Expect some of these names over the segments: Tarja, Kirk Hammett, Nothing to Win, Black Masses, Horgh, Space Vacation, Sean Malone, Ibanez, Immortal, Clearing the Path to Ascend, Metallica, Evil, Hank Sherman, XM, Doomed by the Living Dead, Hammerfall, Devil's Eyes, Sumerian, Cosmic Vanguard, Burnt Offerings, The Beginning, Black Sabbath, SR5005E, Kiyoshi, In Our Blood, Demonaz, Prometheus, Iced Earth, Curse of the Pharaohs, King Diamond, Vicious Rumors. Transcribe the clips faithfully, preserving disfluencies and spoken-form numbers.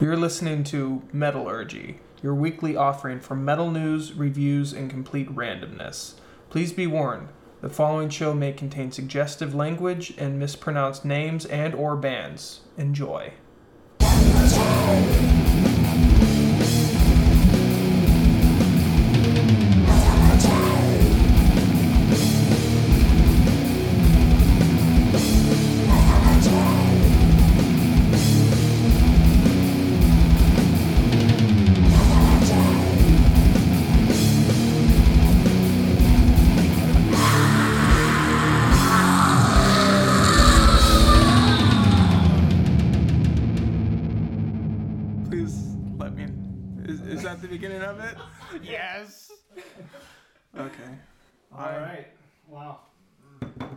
You're listening to Metalurgy, your weekly offering for metal news, reviews, and complete randomness. Please be warned, the following show may contain suggestive language and mispronounced names and or bands. Enjoy. Yes. Okay. All I, right. Wow. Okay.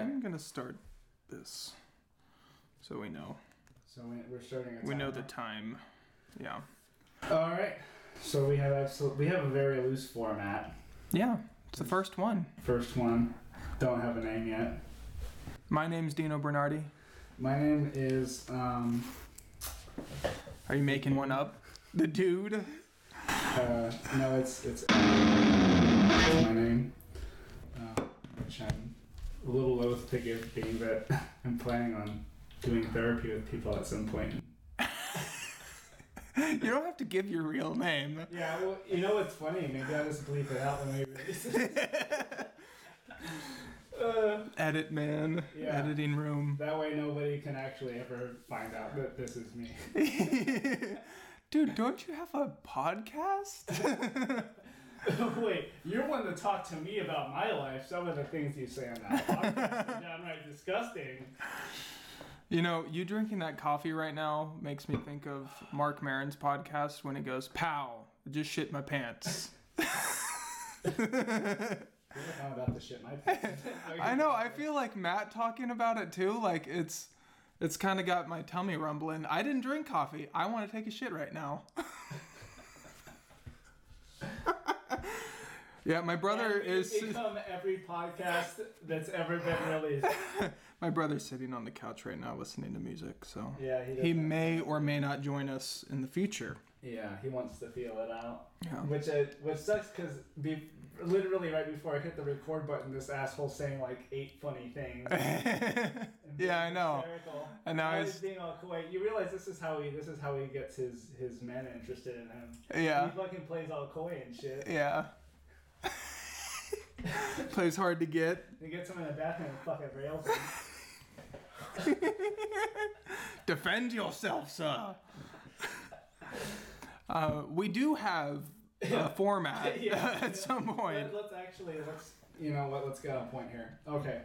I'm gonna start this, so we know. So we're starting. A time we know the time. Yeah. All right. So we have absolute. We have a very loose format. Yeah. It's the first one. First one. Don't have a name yet. My name's Dino Bernardi. My name is. Um... Are you making one up? The dude. Uh, no, it's, it's my name, uh, which I'm a little loath to give, being that I'm planning on doing therapy with people at some point. You don't have to give your real name. Yeah, well, you know what's funny? Maybe I'll just bleep it out when we uh, edit, man. Yeah. Editing room. That way nobody can actually ever find out that this is me. Dude, don't you have a podcast? Wait, you're one to talk to me about my life. Some of the things you say on that podcast are downright disgusting. You know, you drinking that coffee right now makes me think of Mark Maron's podcast when it goes, pow, I just shit my pants. I'm about to shit my pants. I know, I feel like Matt talking about it too, like it's... It's kind of got my tummy rumbling. I didn't drink coffee. I want to take a shit right now. Yeah, my brother and is... You become every podcast that's ever been released. My brother's sitting on the couch right now listening to music, so... Yeah, he He may or may not join us in the future. Yeah, he wants to feel it out. Yeah. Which, uh, which sucks, because be, literally right before I hit the record button, this asshole saying like eight funny things. Yeah, I know. Hysterical. And now he's being all coy. You realize this is how he this is how he gets his, his men interested in him. Yeah. He fucking plays all coy and shit. Yeah. Plays hard to get. He gets him in the bathroom and fucking rails him. Defend yourself, sir. Uh, we do have a format yeah, at some point. Let's actually, let's, you know what, let's get on point here. Okay.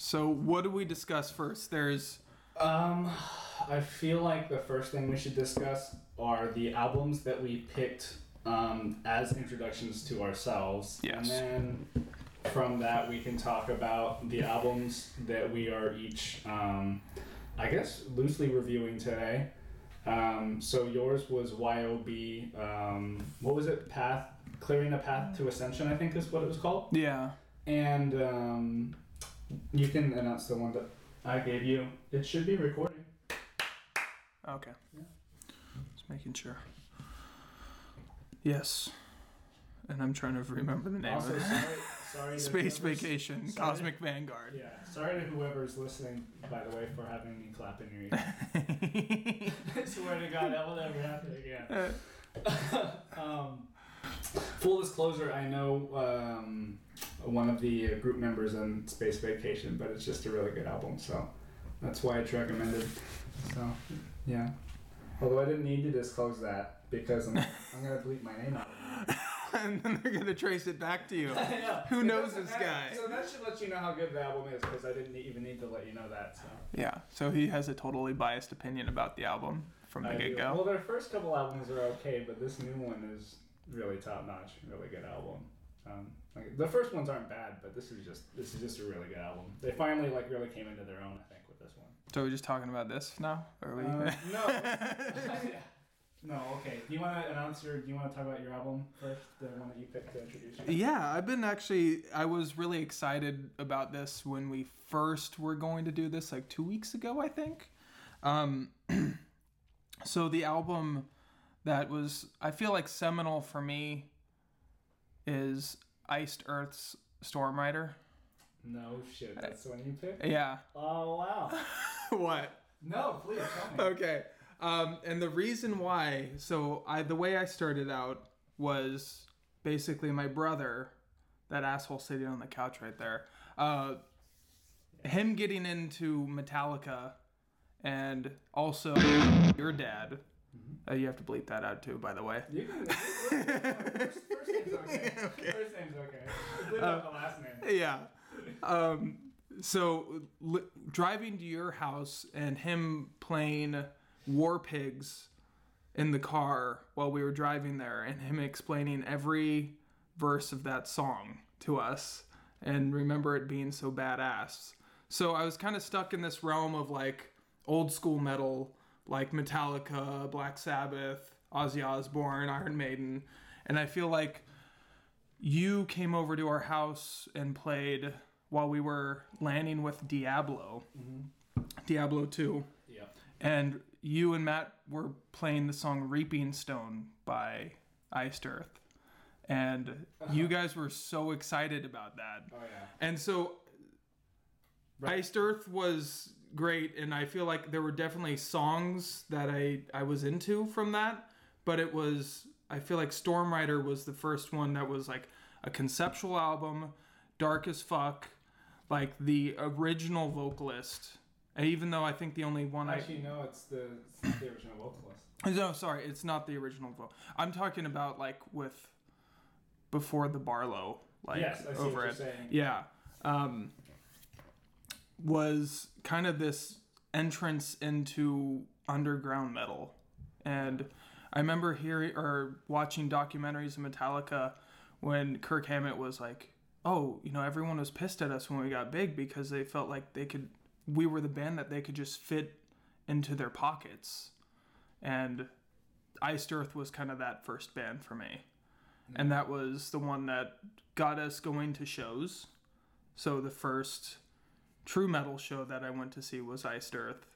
So what do we discuss first? There's... Um, I feel like the first thing we should discuss are the albums that we picked um, as introductions to ourselves. Yes. And then from that we can talk about the albums that we are each, um, I guess, loosely reviewing today. Um, so yours was Y O B, um, what was it? Path, Clearing the Path to Ascension, I think is what it was called. Yeah. And, um, you can announce the one that I gave you. It should be recording. Okay. Yeah. Just making sure. Yes. And I'm trying to remember the name also, of it. Sorry, sorry Space Vacation, sorry, Cosmic Vanguard. Yeah. Sorry to whoever's listening, by the way, for having me clap in your ear. I swear to God, that will never happen again. um, full disclosure, I know um, one of the group members on Space Vacation, but it's just a really good album, so that's why it's recommended. So, yeah. Although I didn't need to disclose that because I'm, I'm going to bleep my name out of it. And then they're going to trace it back to you. Yeah. Who it knows this matter. Guy? So that should let you know how good the album is, because I didn't even need to let you know that. So. Yeah, so he has a totally biased opinion about the album from the I get-go. Do. Well, their first couple albums are okay, but this new one is really top-notch, really good album. Um, like, the first ones aren't bad, but this is just this is just a really good album. They finally like really came into their own, I think, with this one. So we're just talking about this now? Or are we? Uh, no. No, okay. Do you want to announce your? Do you want to talk about your album first, the one that you picked to introduce you? Yeah, I've been actually. I was really excited about this when we first were going to do this, like two weeks ago, I think. Um, So the album that was, I feel like, seminal for me is Iced Earth's Stormrider. No shit, that's the one you picked? Yeah. Oh, wow. What? No, please tell me. Okay. Um, and the reason why, so I the way I started out was basically my brother, that asshole sitting on the couch right there, uh, him getting into Metallica and also your dad. Mm-hmm. Uh, you have to bleep that out too, by the way. You can, first, first name's okay. okay. First name's okay. Bleep out the last name. Yeah. Um, so li- driving to your house and him playing War Pigs in the car while we were driving there, and him explaining every verse of that song to us and remember it being so badass. So I was kind of stuck in this realm of like old school metal, like Metallica, Black Sabbath, Ozzy Osbourne, Iron Maiden, and I feel like you came over to our house and played while we were landing with Diablo, mm-hmm. Diablo two. Yeah. And you and Matt were playing the song Reaping Stone by Iced Earth. And uh-huh. you guys were so excited about that. Oh, yeah. And so right. Iced Earth was great. And I feel like there were definitely songs that I, I was into from that. But it was... I feel like Stormrider was the first one that was like a conceptual album, dark as fuck, like the original vocalist. And even though I think the only one actually I... no, it's the it's not the original vocalist. No, sorry, it's not the original vocalist. I'm talking about like with before the Barlow, like yes, I see over what you're it. Saying. Yeah, um, was kind of this entrance into underground metal. And I remember hearing or watching documentaries of Metallica when Kirk Hammett was like, "Oh, you know, everyone was pissed at us when we got big because they felt like they could, we were the band that they could just fit into their pockets." And Iced Earth was kind of that first band for me, mm-hmm. and that was the one that got us going to shows. So the first true metal show that I went to see was Iced Earth,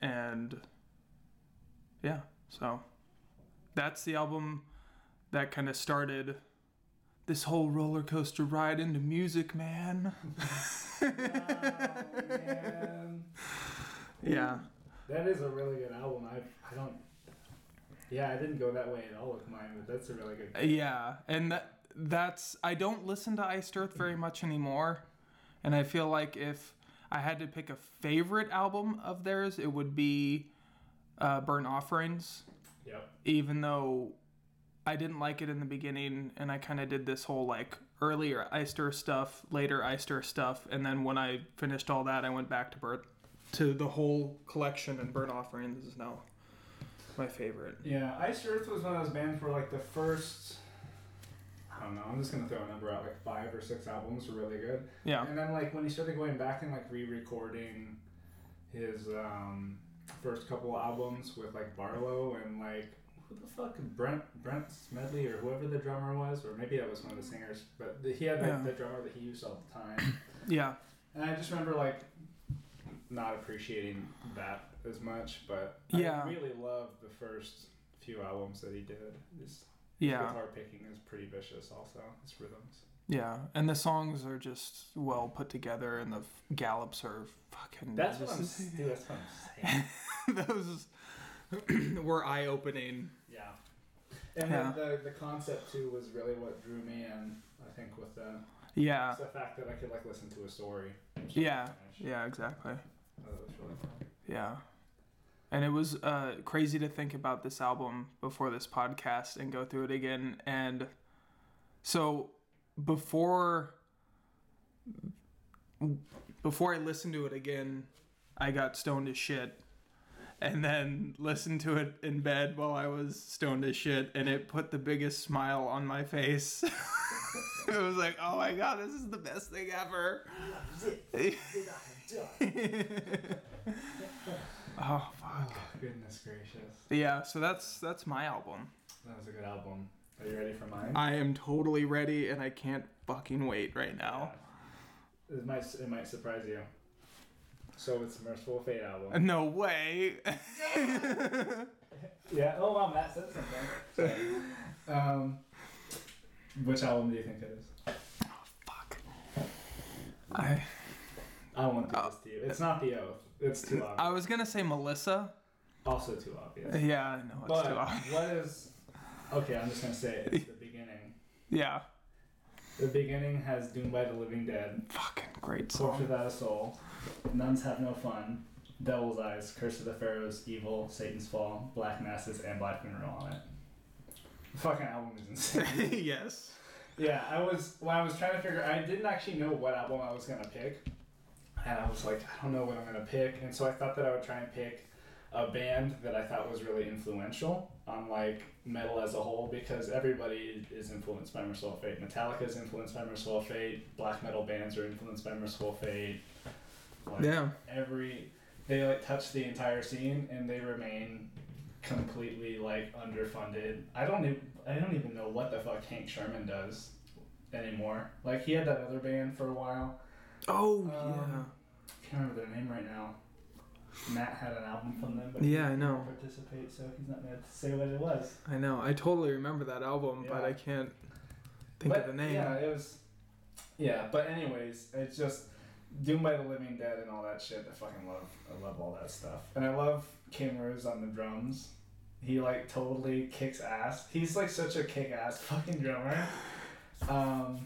and yeah, so. That's the album that kind of started this whole roller coaster ride into music, man. Wow, man. Yeah. That is a really good album. I I don't. Yeah, I didn't go that way at all with mine, but that's a really good. Album. Yeah, and that, that's I don't listen to Iced Earth very much anymore, and I feel like if I had to pick a favorite album of theirs, it would be uh, Burnt Offerings. Yep. Even though I didn't like it in the beginning, and I kind of did this whole like earlier Iced Earth stuff, later Iced Earth stuff, and then when I finished all that, I went back to Burnt to the whole collection, and Burnt Offerings is now my favorite. Yeah, Iced Earth was one of those bands where like the first, I don't know, I'm just gonna throw a number out, like five or six albums were really good. Yeah. And then like when he started going back and like re-recording his um. first couple albums with like Barlow and like who the fuck Brent Brent Smedley or whoever the drummer was, or maybe that was one of the singers, but he had like yeah. the drummer that he used all the time. Yeah. And I just remember like not appreciating that as much, but yeah. I really loved the first few albums that he did. His, his yeah. guitar picking is pretty vicious also, his rhythms. Yeah, and the songs are just well put together, and the gallops are fucking... That's what I'm saying. That's what I'm saying. Those were eye-opening. Yeah. And yeah. The, the the concept, too, was really what drew me in, I think, with the... Yeah. The fact that I could, like, listen to a story. Yeah, yeah, exactly. Oh, that was really fun. Yeah. And it was uh, crazy to think about this album before this podcast and go through it again, and so... Before before I listened to it again, I got stoned as shit, and then listened to it in bed while I was stoned as shit, and it put the biggest smile on my face. It was like, oh my god, this is the best thing ever. Oh fuck! Oh, goodness gracious. Yeah, so that's that's my album. That was a good album. Are you ready for mine? I am totally ready, and I can't fucking wait right now. Yeah. It might it might surprise you. So it's the Mercyful Fate album. No way! Yeah. Yeah. Oh wow, Matt said something. So, um, which album do you think it is? Oh fuck. I. I won't do oh, this to you. It's not The Oath. It's too obvious. I was gonna say Melissa. Also too obvious. Yeah, I know. It's but too obvious. What is? Okay, I'm just gonna say it. It's The Beginning. Yeah. The Beginning has Doomed by the Living Dead. Fucking great song. Corpse Without a Soul. Nuns Have No Fun. Devil's Eyes, Curse of the Pharaohs, Evil, Satan's Fall, Black Masses, and Black Funeral on it. The fucking album is insane. Yes. Yeah, I was when I was trying to figure I didn't actually know what album I was gonna pick. And I was like, I don't know what I'm gonna pick. And so I thought that I would try and pick a band that I thought was really influential on like metal as a whole, because everybody is influenced by Mercyful Fate. Metallica is influenced by Mercyful Fate. Black metal bands are influenced by Mercyful Fate. Like, yeah. Every they like touch the entire scene and they remain completely like underfunded. I don't even, I don't even know what the fuck Hank Sherman does anymore. Like he had that other band for a while. Oh um, yeah. I can't remember their name right now. Matt had an album from them, but yeah, he didn't I know. participate, so he's not going to say what it was. I know. I totally remember that album, yeah. but I can't think but, of the name. Yeah, it was. Yeah, but anyways, it's just Doomed by the Living Dead and all that shit. I fucking love. I love all that stuff, and I love Kim Rose on the drums. He like totally kicks ass. He's like such a kick-ass fucking drummer. Um,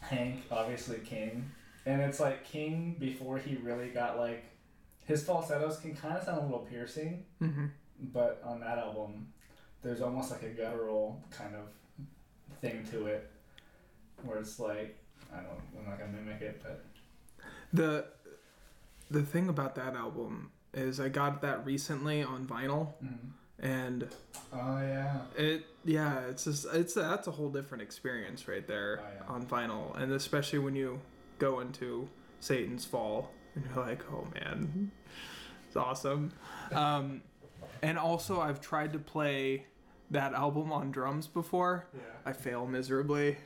Hank, obviously King, and it's like King before he really got like. His falsettos can kind of sound a little piercing, mm-hmm. but on that album, there's almost like a guttural kind of thing to it, where it's like, I don't, I'm not gonna mimic it, but the the thing about that album is I got that recently on vinyl, mm-hmm. and oh yeah, it yeah, it's just it's that's a whole different experience right there oh, yeah. on vinyl, and especially when you go into Satan's Fall. And you're like, oh man, it's awesome. Um, and also, I've tried to play that album on drums before. Yeah. I fail miserably.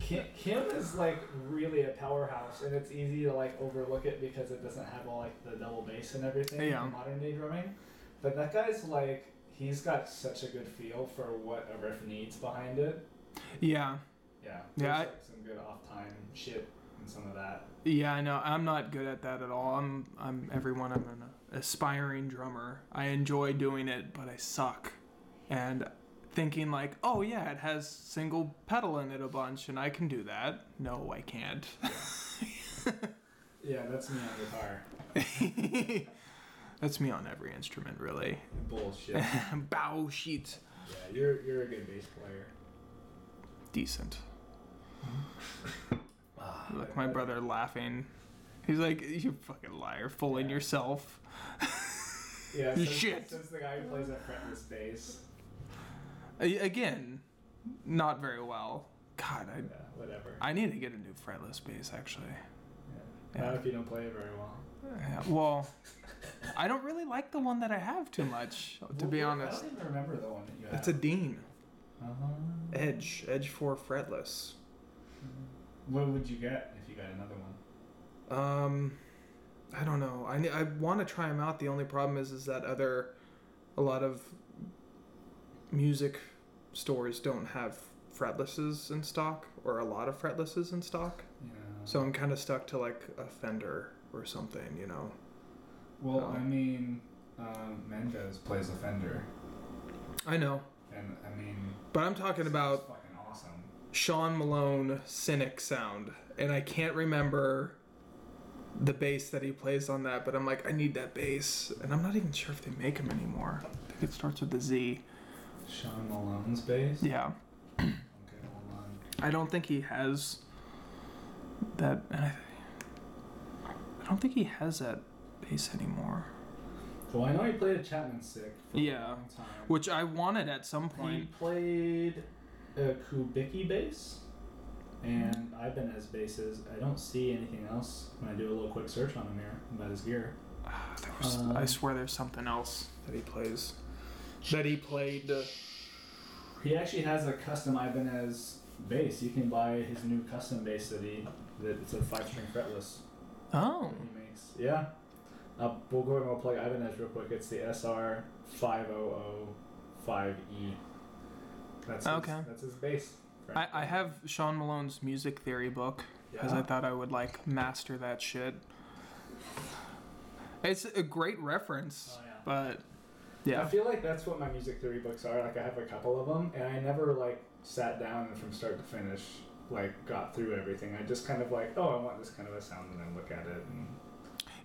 Kim, Kim is like really a powerhouse, and it's easy to like overlook it because it doesn't have all like the double bass and everything yeah. in modern day drumming. But that guy's like, he's got such a good feel for what a riff needs behind it. Yeah. Yeah. There's yeah, like I, some good off time shit. And some of that. Yeah, I know. I'm not good at that at all. I'm, I'm everyone. I'm an aspiring drummer. I enjoy doing it, but I suck. And thinking like, oh yeah, it has single pedal in it a bunch, and I can do that. No, I can't. Yeah, that's me on guitar. That's me on every instrument, really. Bullshit. Bullshit. Yeah, you're you're a good bass player. Decent. Uh, like my brother laughing. He's like, you fucking liar, fooling yeah. yourself. Yeah, since, shit. Since the guy who plays that fretless bass. Again, not very well. God, I. Yeah, whatever. I need to get a new fretless bass, actually. Yeah. Yeah. Not if you don't play it very well. Yeah, well, I don't really like the one that I have too much, to well, be yeah, honest. I don't even remember the one that you have. It's a Dean. Uh-huh. Edge. Edge four fretless. What would you get if you got another one? Um, I don't know. I, I want to try them out. The only problem is, is that other, a lot of music stores don't have fretlesses in stock or a lot of fretlesses in stock. Yeah. So I'm kind of stuck to like a Fender or something, you know? Well, um, I mean, um, Mendez plays a Fender. I know. And I mean... But I'm talking about... fucking awesome. Sean Malone Cynic sound, and I can't remember the bass that he plays on that, but I'm like, I need that bass, and I'm not even sure if they make him anymore. I think it starts with a Z. Sean Malone's bass? Yeah. Okay, hold on. I don't think he has that. I don't think he has that bass anymore. Well, I know he played a Chapman Sick for yeah, a long time. Which I wanted at some point. He played a Kubicki bass and Ibanez basses. I don't see anything else when I do a little quick search on him here about his gear. Uh, there was, um, I swear there's something else that he plays. That he played. Uh, he actually has a custom Ibanez bass. You can buy his new custom bass that he. That it's a five string fretless. Oh. That he makes. Yeah. Uh, we'll go and we'll plug Ibanez real quick. It's the S R five oh oh five E. That's okay. His, that's his bass. I, I have Sean Malone's music theory book because yeah. I thought I would like master that shit. It's a great reference, oh, yeah. but yeah. I feel like that's what my music theory books are. Like I have a couple of them, and I never like sat down and from start to finish like got through everything. I just kind of like, oh, I want this kind of a sound, and then look at it. And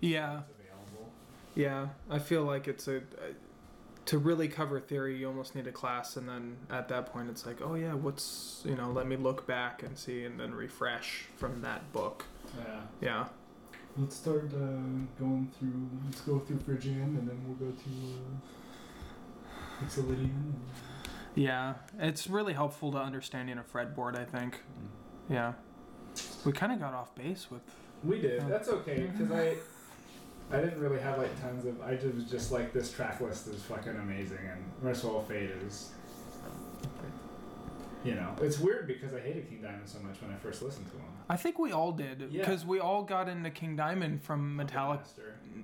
yeah. It's available. Yeah, I feel like it's a. a to really cover theory, you almost need a class, and then at that point it's like, oh yeah, what's, you know, let me look back and see, and then refresh from that book. Yeah. Yeah. Let's start uh, going through, let's go through Phrygian, and then we'll go to uh, Exilidian. Yeah, it's really helpful to understanding a fretboard, I think. Mm-hmm. Yeah. We kind of got off base with... We did, uh, that's okay, because I... I didn't really have like tons of. I just was just like this track list is fucking amazing, and Mercyful Fate is, you know, it's weird because I hated King Diamond so much when I first listened to him. I think we all did because yeah. we all got into King Diamond from Metallica.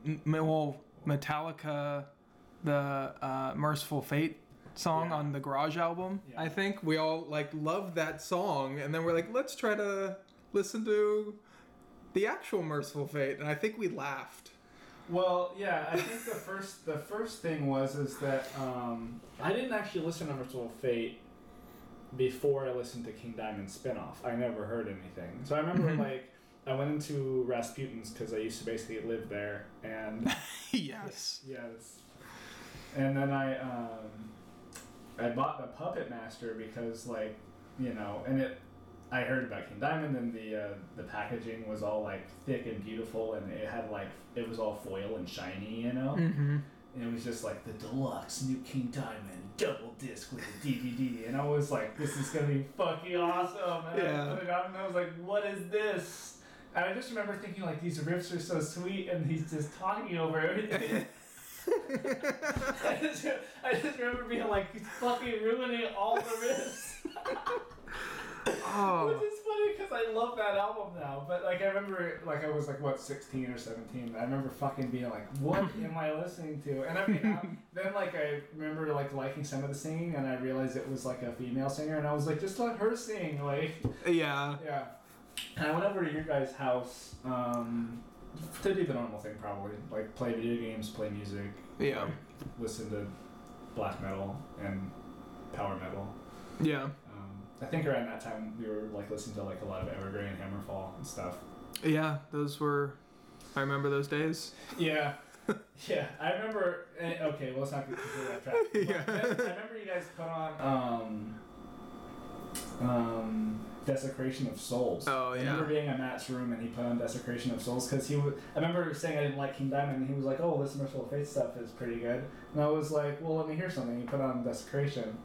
M- well, Metallica, the uh, Mercyful Fate song yeah. on the Garage album. Yeah. I think we all like loved that song, and then we're like, let's try to listen to the actual Mercyful Fate, and I think we laughed. Well, yeah, I think the first the first thing was is that um, I didn't actually listen to Mercyful Fate before I listened to King Diamond's spinoff. I never heard anything. So I remember, mm-hmm. like, I went into Rasputin's because I used to basically live there. And yes. Yes. And then I, um, I bought the Puppet Master because, like, you know, and it... I heard about King Diamond, and the uh, the packaging was all like thick and beautiful, and it had like it was all foil and shiny, you know. Mm-hmm. And it was just like the deluxe new King Diamond double disc with a D V D, and I was like, "This is gonna be fucking awesome!" And yeah. I put it out, and I was like, "What is this?" And I just remember thinking like, "These riffs are so sweet," and he's just talking over everything. I just I just remember being like, "He's fucking ruining all the riffs." Oh. Which is funny because I love that album now, but like I remember, like I was like what sixteen or seventeen. I remember fucking being like, "What am I listening to?" And I mean, I, then like I remember like liking some of the singing, and I realized it was like a female singer, and I was like, "Just let her sing!" Like, yeah, yeah. And I went over to your guys' house um, to do the normal thing, probably like play video games, play music, yeah, like, listen to black metal and power metal, yeah. I think around that time we were like listening to like a lot of Evergrey and Hammerfall and stuff. Yeah, those were. I remember those days. Yeah, yeah. I remember. Okay, well, let's not get completely off track. Yeah. I remember you guys put on um, um, Desecration of Souls. Oh yeah. I remember being at Matt's room and he put on Desecration of Souls because he was. I remember saying I didn't like King Diamond, and he was like, "Oh, this Mercyful Fate stuff is pretty good," and I was like, "Well, let me hear something." He put on Desecration.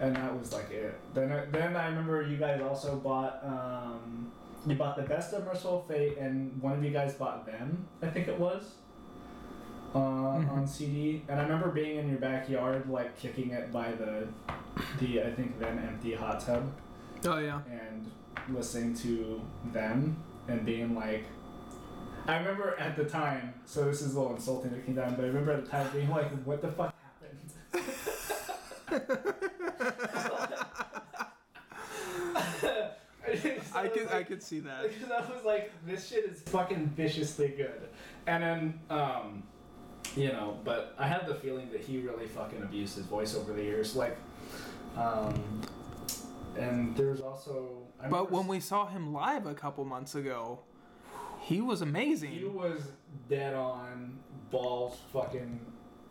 And that was like it. Then, then I remember you guys also bought um, you bought the Best of Mercyful Fate, and one of you guys bought Them, I think it was, uh, mm-hmm. on C D. And I remember being in your backyard, like kicking it by the the I think then empty hot tub. Oh yeah. And listening to Them and being like, I remember at the time. So this is a little insulting to King Diamond, but I remember at the time being like, "What the fuck happened?" So I could, like, I could see that. Because I was like, this shit is fucking viciously good. And then, um, you know, but I had the feeling that he really fucking abused his voice over the years. Like, um, and there's also... I but when we saw him live a couple months ago, he was amazing. He was dead on, balls fucking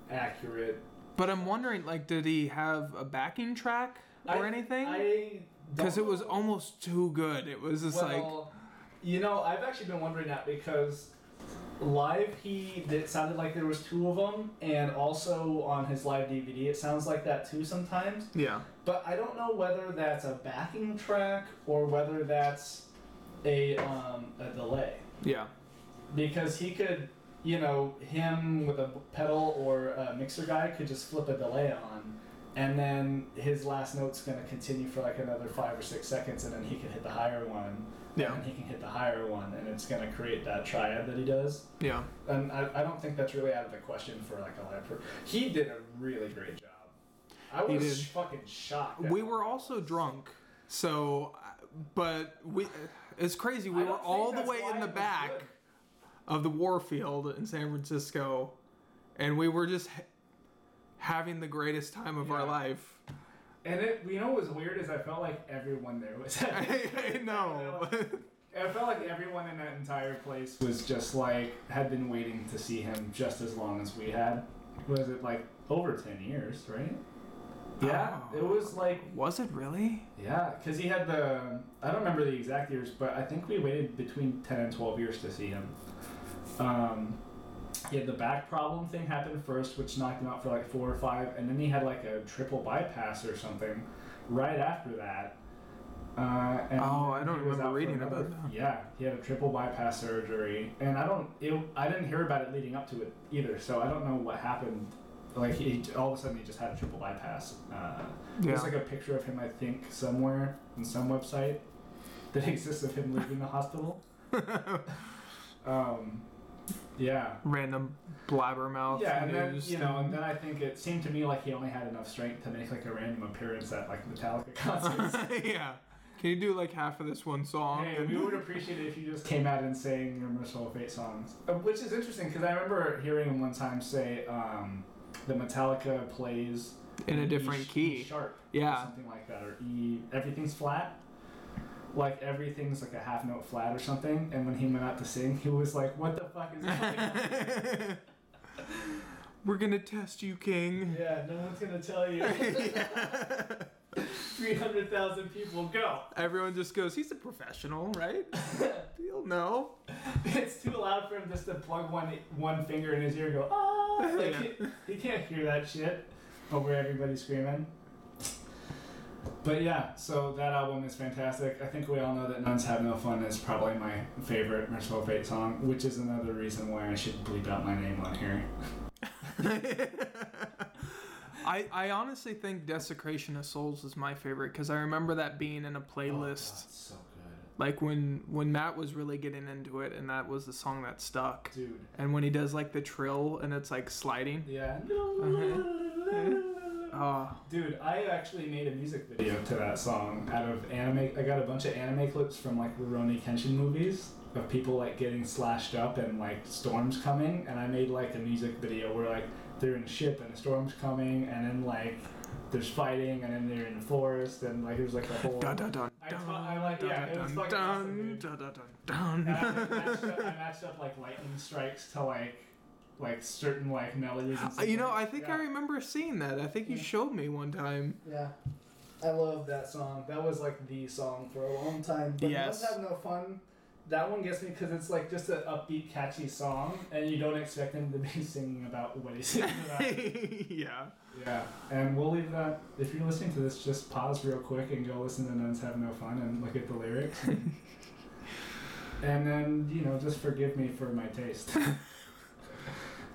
accurate. But I'm wondering, like, did he have a backing track or I, anything? I... Because it was almost too good. It was just well, like... You know, I've actually been wondering that because live he... It sounded like there was two of them. And also on his live D V D it sounds like that too sometimes. Yeah. But I don't know whether that's a backing track or whether that's a um, a delay. Yeah. Because he could... You know, him with a pedal or a mixer guy could just flip a delay on. And then his last note's going to continue for like another five or six seconds, and then he can hit the higher one. Yeah. And he can hit the higher one, and it's going to create that triad that he does. Yeah. And I, I don't think that's really out of the question for like a live pro. He did a really great job. I was he did. fucking shocked. We were also drunk. So, but we it's crazy. We were all the way in the back good. of the Warfield in San Francisco, and we were just ha- having the greatest time of yeah. our life. And it, you know what was weird is I felt like everyone there was I, I know. I felt like everyone in that entire place was just like, had been waiting to see him just as long as we had. Was it like over ten years, right? Yeah, oh. It was like... Was it really? Yeah, because he had the... I don't remember the exact years, but I think we waited between ten and twelve years to see him. Um, he had the back problem thing happen first, which knocked him out for like four or five, and then he had like a triple bypass or something right after that. Uh, and oh, I don't remember reading about that. Yeah, he had a triple bypass surgery, and I don't... It, I didn't hear about it leading up to it either, so I don't know what happened... Like, he, all of a sudden, he just had a triple bypass. Uh, yeah. There's, like, a picture of him, I think, somewhere on some website that exists of him leaving the hospital. um, yeah. Random blabbermouth. Yeah, and then, you know, and then I think it seemed to me like he only had enough strength to make, like, a random appearance at, like, Metallica concerts. Yeah. Can you do, like, half of this one song? Hey, we would appreciate it if you just came out and sang your Mercyful Fate songs. Uh, which is interesting, because I remember hearing him one time say... Um, The Metallica plays in a different E, key, E sharp, yeah, or something like that, or E. Everything's flat, like everything's like a half note flat or something. And when he went out to sing, he was like, "What the fuck is this?" We're gonna test you, King. Yeah, no one's gonna tell you. Three hundred thousand people go. Everyone just goes. He's a professional, right? He'll know. It's too loud for him just to plug one one finger in his ear and go, ah! Like, yeah. he, he can't hear that shit over everybody screaming. But yeah, so that album is fantastic. I think we all know that Nuns Have No Fun is probably my favorite Mercyful Fate song, which is another reason why I should bleep out my name on here. I, I honestly think Desecration of Souls is my favorite, because I remember that being in a playlist. Oh, God, so good. Like, when, when Matt was really getting into it, and that was the song that stuck. Dude. And when he does, like, the trill, and it's, like, sliding. Yeah. Uh-huh. Uh, Dude, I actually made a music video to that song out of anime. I got a bunch of anime clips from, like, Rurouni Kenshin movies of people, like, getting slashed up and, like, storms coming. And I made, like, a music video where, like, they're in a ship and a storm's coming, and then, like... There's fighting, and then they're in the forest, and like there's like a whole. Dun dun dun. I, dun, ta- I like dun, yeah, dun, it was fucking awesome, dun, dun dun dun. And I, I, matched up, I matched up like lightning strikes to like like certain like melodies. And stuff. You know, I think yeah. I remember seeing that. I think you yeah. showed me one time. Yeah, I love that song. That was like the song for a long time. But yes. Nuns Have No Fun. That one gets me because it's like just an upbeat, catchy song, and you don't expect him to be singing about what he's singing about. yeah. Yeah. And we'll leave that. If you're listening to this, just pause real quick and go listen to Nuns Have No Fun and look at the lyrics. And, and then, you know, just forgive me for my taste.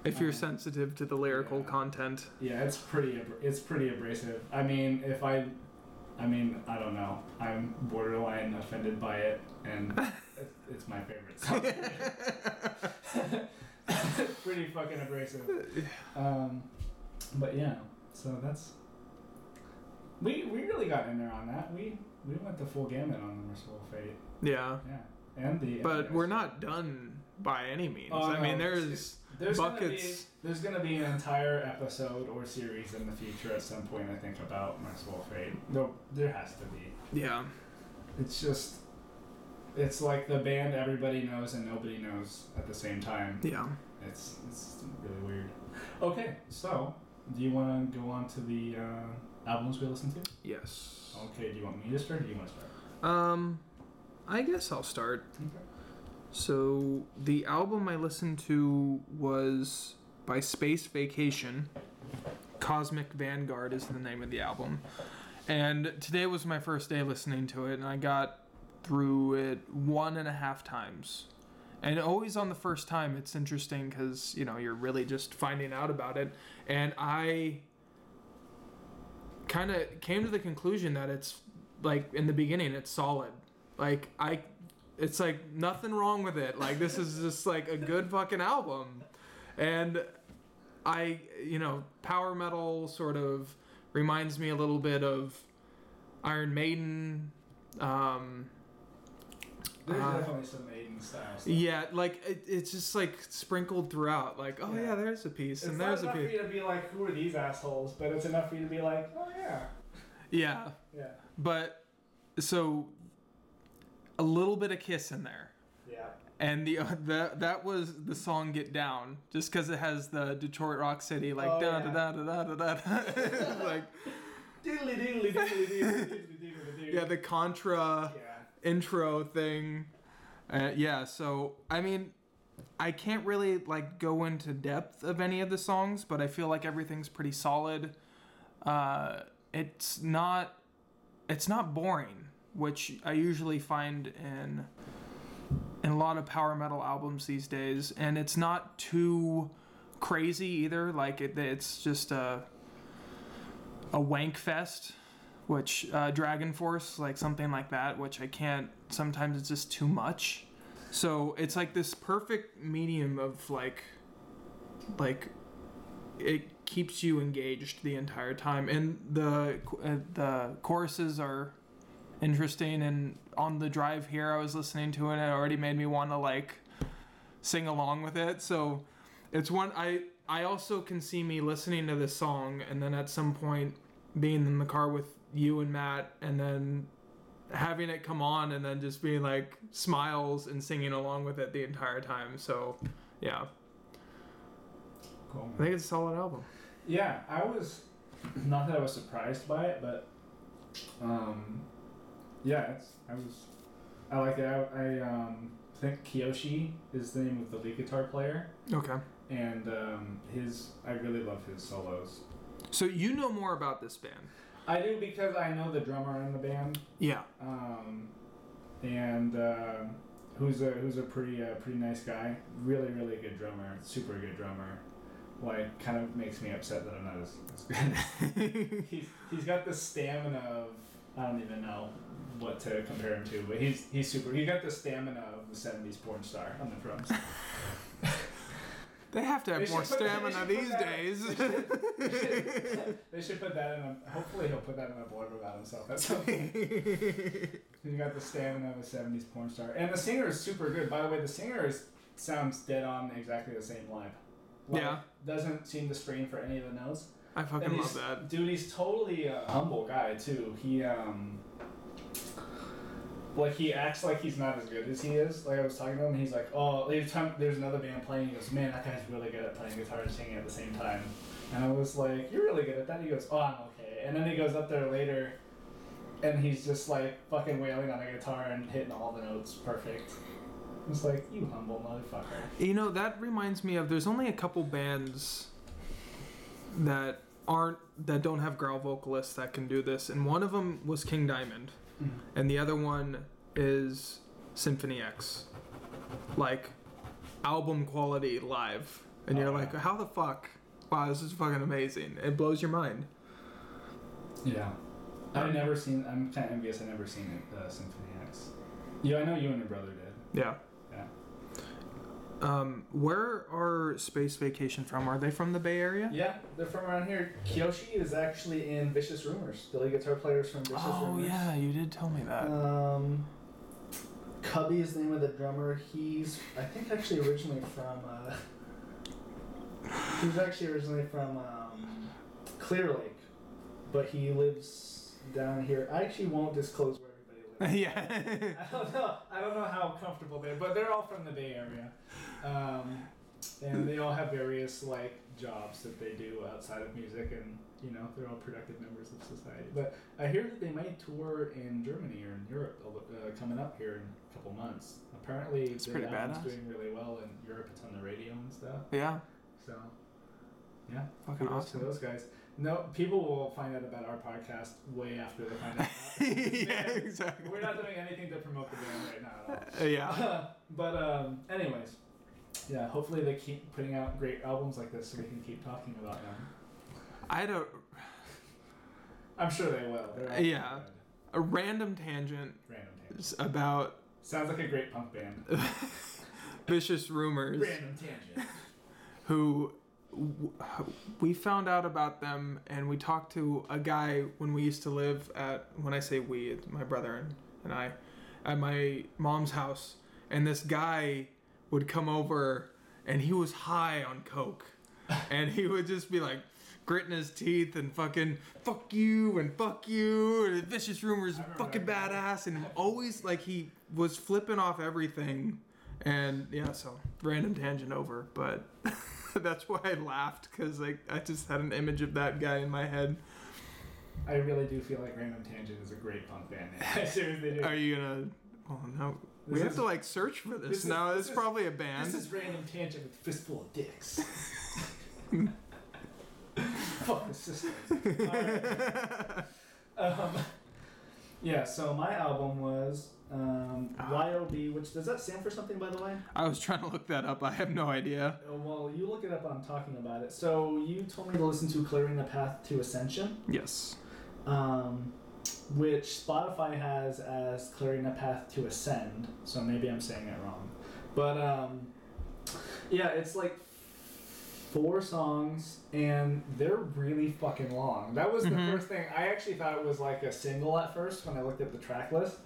If you're um, sensitive to the lyrical yeah. content. Yeah, it's pretty, it's pretty abrasive. I mean, if I... I mean, I don't know. I'm borderline offended by it, and it's my favorite song. It's pretty fucking abrasive. Um, but yeah, so that's... We we really got in there on that. We we went the full gamut on the Mercyful Fate. Yeah. Yeah. And the... But we're not done by any means. Oh, I no, mean, there's... There's Buckets. Gonna be, there's going to be an entire episode or series in the future at some point, I think, about Mercyful Fate. No, there has to be. Yeah. It's just... It's like the band everybody knows and nobody knows at the same time. Yeah. It's it's really weird. Okay, so, do you want to go on to the uh, albums we listen to? Yes. Okay, do you want me to start or do you want to start? Um, I guess I'll start. Okay. So, the album I listened to was by Space Vacation. Cosmic Vanguard is the name of the album. And today was my first day listening to it, and I got through it one and a half times. And always on the first time, it's interesting because, you know, you're really just finding out about it. And I kind of came to the conclusion that it's, like, in the beginning, it's solid. Like, I, it's, like, nothing wrong with it. Like, this is just, like, a good fucking album. And I, you know, power metal sort of reminds me a little bit of Iron Maiden. Um, There's uh, definitely some Maiden style stuff. Yeah, like, it, it's just, like, sprinkled throughout. Like, oh, yeah, yeah there's a piece, it's and there's a piece. It's not enough for you to be like, who are these assholes? But it's enough for you to be like, oh, yeah. Yeah. Yeah. But, so, a little bit of Kiss in there. Yeah. And the, uh, the that was the song Get Down, just because it has the Detroit Rock City, like, oh, da, yeah. da da da da da da. Like, diddly diddly diddly diddly diddly diddly. Yeah, the Contra yeah. intro thing. Uh, yeah, so, I mean, I can't really, like, go into depth of any of the songs, but I feel like everything's pretty solid. Uh, it's not, it's not boring, which I usually find in... and a lot of power metal albums these days, and it's not too crazy either. Like it, it's just a a wank fest, which uh, Dragon Force, like something like that, which I can't. Sometimes it's just too much. So it's like this perfect medium of like, like it keeps you engaged the entire time, and the uh, the choruses are interesting, and on the drive here I was listening to it and it already made me want to like sing along with it. So it's one I I also can see me listening to this song and then at some point being in the car with you and Matt and then having it come on and then just being like smiles and singing along with it the entire time. So yeah, cool. I think it's a solid album. Yeah, I was not that I was surprised by it, but um yeah, it's, I was, I like it. I, I um, think Kiyoshi is the name of the lead guitar player. Okay. And um, his, I really love his solos. So you know more about this band. I do because I know the drummer in the band. Yeah. Um, and uh, who's a who's a pretty uh, pretty nice guy. Really, really good drummer. Super good drummer. Like, kind of makes me upset that I'm not as, as good. he's he's got the stamina of I don't even know what to compare him to, but he's he's super. He got the stamina of the seventies porn star on the drums. They have to have more stamina these days. They should, they should put that in a. Hopefully, he'll put that in a blurb about himself. That's something. He got the stamina of a seventies porn star, and the singer is super good. By the way, the singer is, sounds dead on exactly the same live. Like, yeah, doesn't seem to strain for any of the notes. I fucking love that dude. He's totally a humble guy too. He um. Like, he acts like he's not as good as he is. Like, I was talking to him, and he's like, oh, every time there's another band playing, he goes, man, that guy's really good at playing guitar and singing at the same time. And I was like, you're really good at that? He goes, oh, I'm okay. And then he goes up there later, and he's just, like, fucking wailing on a guitar and hitting all the notes perfect. It's like, you humble motherfucker. You know, that reminds me of, there's only a couple bands that aren't, that don't have growl vocalists that can do this, and one of them was King Diamond. Mm-hmm. And the other one is Symphony X, like album quality live, and oh, you're like, how the fuck? Wow, this is fucking amazing. It blows your mind. Yeah, I've never seen. I'm kind of envious. I've never seen it. Uh, Symphony X. Yeah, I know you and your brother did. Yeah. Yeah. Um, where are Space Vacation from? Are they from the Bay Area? Yeah, they're from around here. Kiyoshi is actually in Vicious Rumors. The lead guitar player's from Vicious oh, Rumors. Oh yeah, you did tell me that. Um, Cubby is the name of the drummer. He's, I think, actually originally from. Uh, he was actually originally from um, Clear Lake, but he lives down here. I actually won't disclose where. Yeah. I don't know. I don't know how comfortable they're, but they're all from the Bay Area, um, and they all have various like jobs that they do outside of music, and you know they're all productive members of society. But I hear that they might tour in Germany or in Europe uh, coming up here in a couple months. Apparently, it's pretty badass. Doing really well in Europe. It's on the radio and stuff. Yeah. So. Yeah. Fucking awesome. Those guys. No, people will find out about our podcast way after they find out. Yeah, exactly. We're not doing anything to promote the band right now at all. Uh, yeah. Uh, but um, anyways, yeah. Hopefully they keep putting out great albums like this so we can keep talking about them. I don't. I'm sure they will. They're yeah. Good. A random tangent. Random tangent. About... Sounds like a great punk band. Vicious Rumors. Random tangent. Who... We found out about them, and we talked to a guy when we used to live at, when I say we, it's my brother and, and I, at my mom's house. And this guy would come over, and he was high on coke. And he would just be like gritting his teeth and fucking, fuck you, and fuck you, and Vicious Rumors, fucking badass. And always, like, he was flipping off everything. And yeah, so random tangent over, but that's why I laughed, because like I just had an image of that guy in my head. I really do feel like Random Tangent is a great punk band name. I seriously do. Are you gonna? Oh no, this we is, have to like search for this, this now. It's probably a band. This is Random Tangent with a Fistful of Dicks. Fuck the system. Right. Um, yeah. So my album was. Um, Y O B, which does that stand for something, by the way? I was trying to look that up. I have no idea. Well, you look it up. I'm talking about it. So you told me to listen to "Clearing the Path to Ascension." Yes. Um, which Spotify has as "Clearing the Path to Ascend." So maybe I'm saying it wrong, but um, yeah, it's like four songs, and they're really fucking long. That was the mm-hmm. first thing. I actually thought it was like a single at first when I looked at the track list.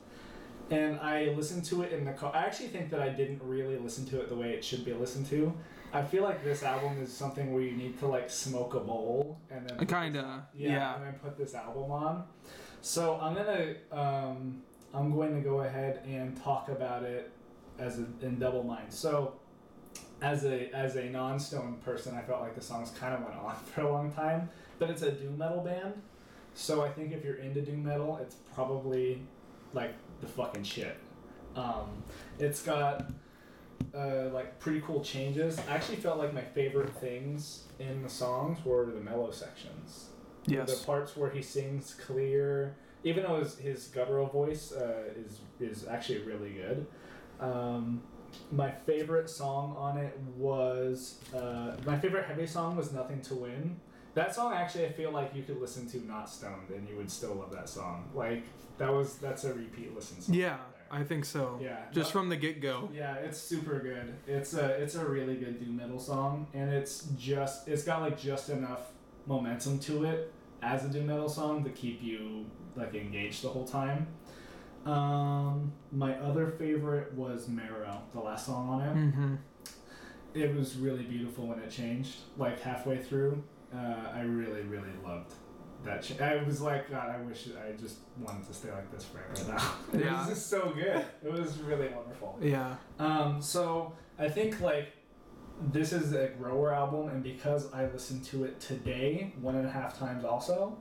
And I listened to it in the car. I actually think that I didn't really listen to it the way it should be listened to. I feel like this album is something where you need to like smoke a bowl and then kinda this, yeah, yeah, and then put this album on. So I'm gonna um, I'm going to go ahead and talk about it as a, in double mind. So as a as a non-Stone person, I felt like the songs kind of went on for a long time. But it's a doom metal band, so I think if you're into doom metal, it's probably like the fucking shit. Um, it's got uh, like pretty cool changes. I actually felt like my favorite things in the songs were the mellow sections. Yes. The parts where he sings clear, even though his, his guttural voice uh, is is actually really good. Um, my favorite song on it was uh, my favorite heavy song was Nothing to Win. That song, actually, I feel like you could listen to not stoned and you would still love that song. Like, that was that's a repeat listen song. Yeah, right there. I think so. Yeah. Just no, from the get-go. Yeah, it's super good. It's a it's a really good doom metal song, and it's just it's got like just enough momentum to it as a doom metal song to keep you like engaged the whole time. Um, my other favorite was Marrow, the last song on it. Mm-hmm. It was really beautiful when it changed, like halfway through. Uh, I really, really loved that shit. I was like, God, I wish I just wanted to stay like this forever now. It yeah. was just so good. It was really wonderful. Yeah. Um. So I think like this is a grower album, and because I listened to it today one and a half times also,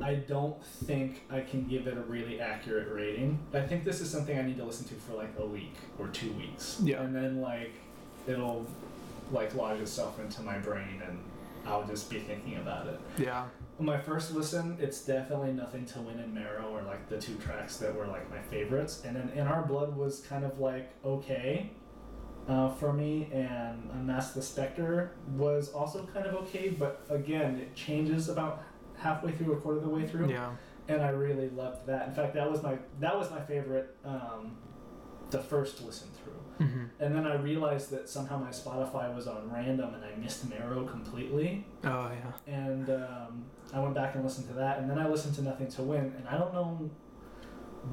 I don't think I can give it a really accurate rating. I think this is something I need to listen to for like a week or two weeks. Yeah. And then like it'll like lodge itself into my brain and I'll just be thinking about it. Yeah. My first listen, it's definitely Nothing to Win and Marrow are like the two tracks that were like my favorites. And then In Our Blood was kind of like okay uh, for me, and Unmask the Spectre was also kind of okay, but again, it changes about halfway through, a quarter of the way through. Yeah. And I really loved that. In fact, that was my that was my favorite um, the first listen through. Mm-hmm. And then I realized that somehow my Spotify was on random and I missed Marrow completely. Oh, yeah. And um, I went back and listened to that. And then I listened to Nothing to Win. And I don't know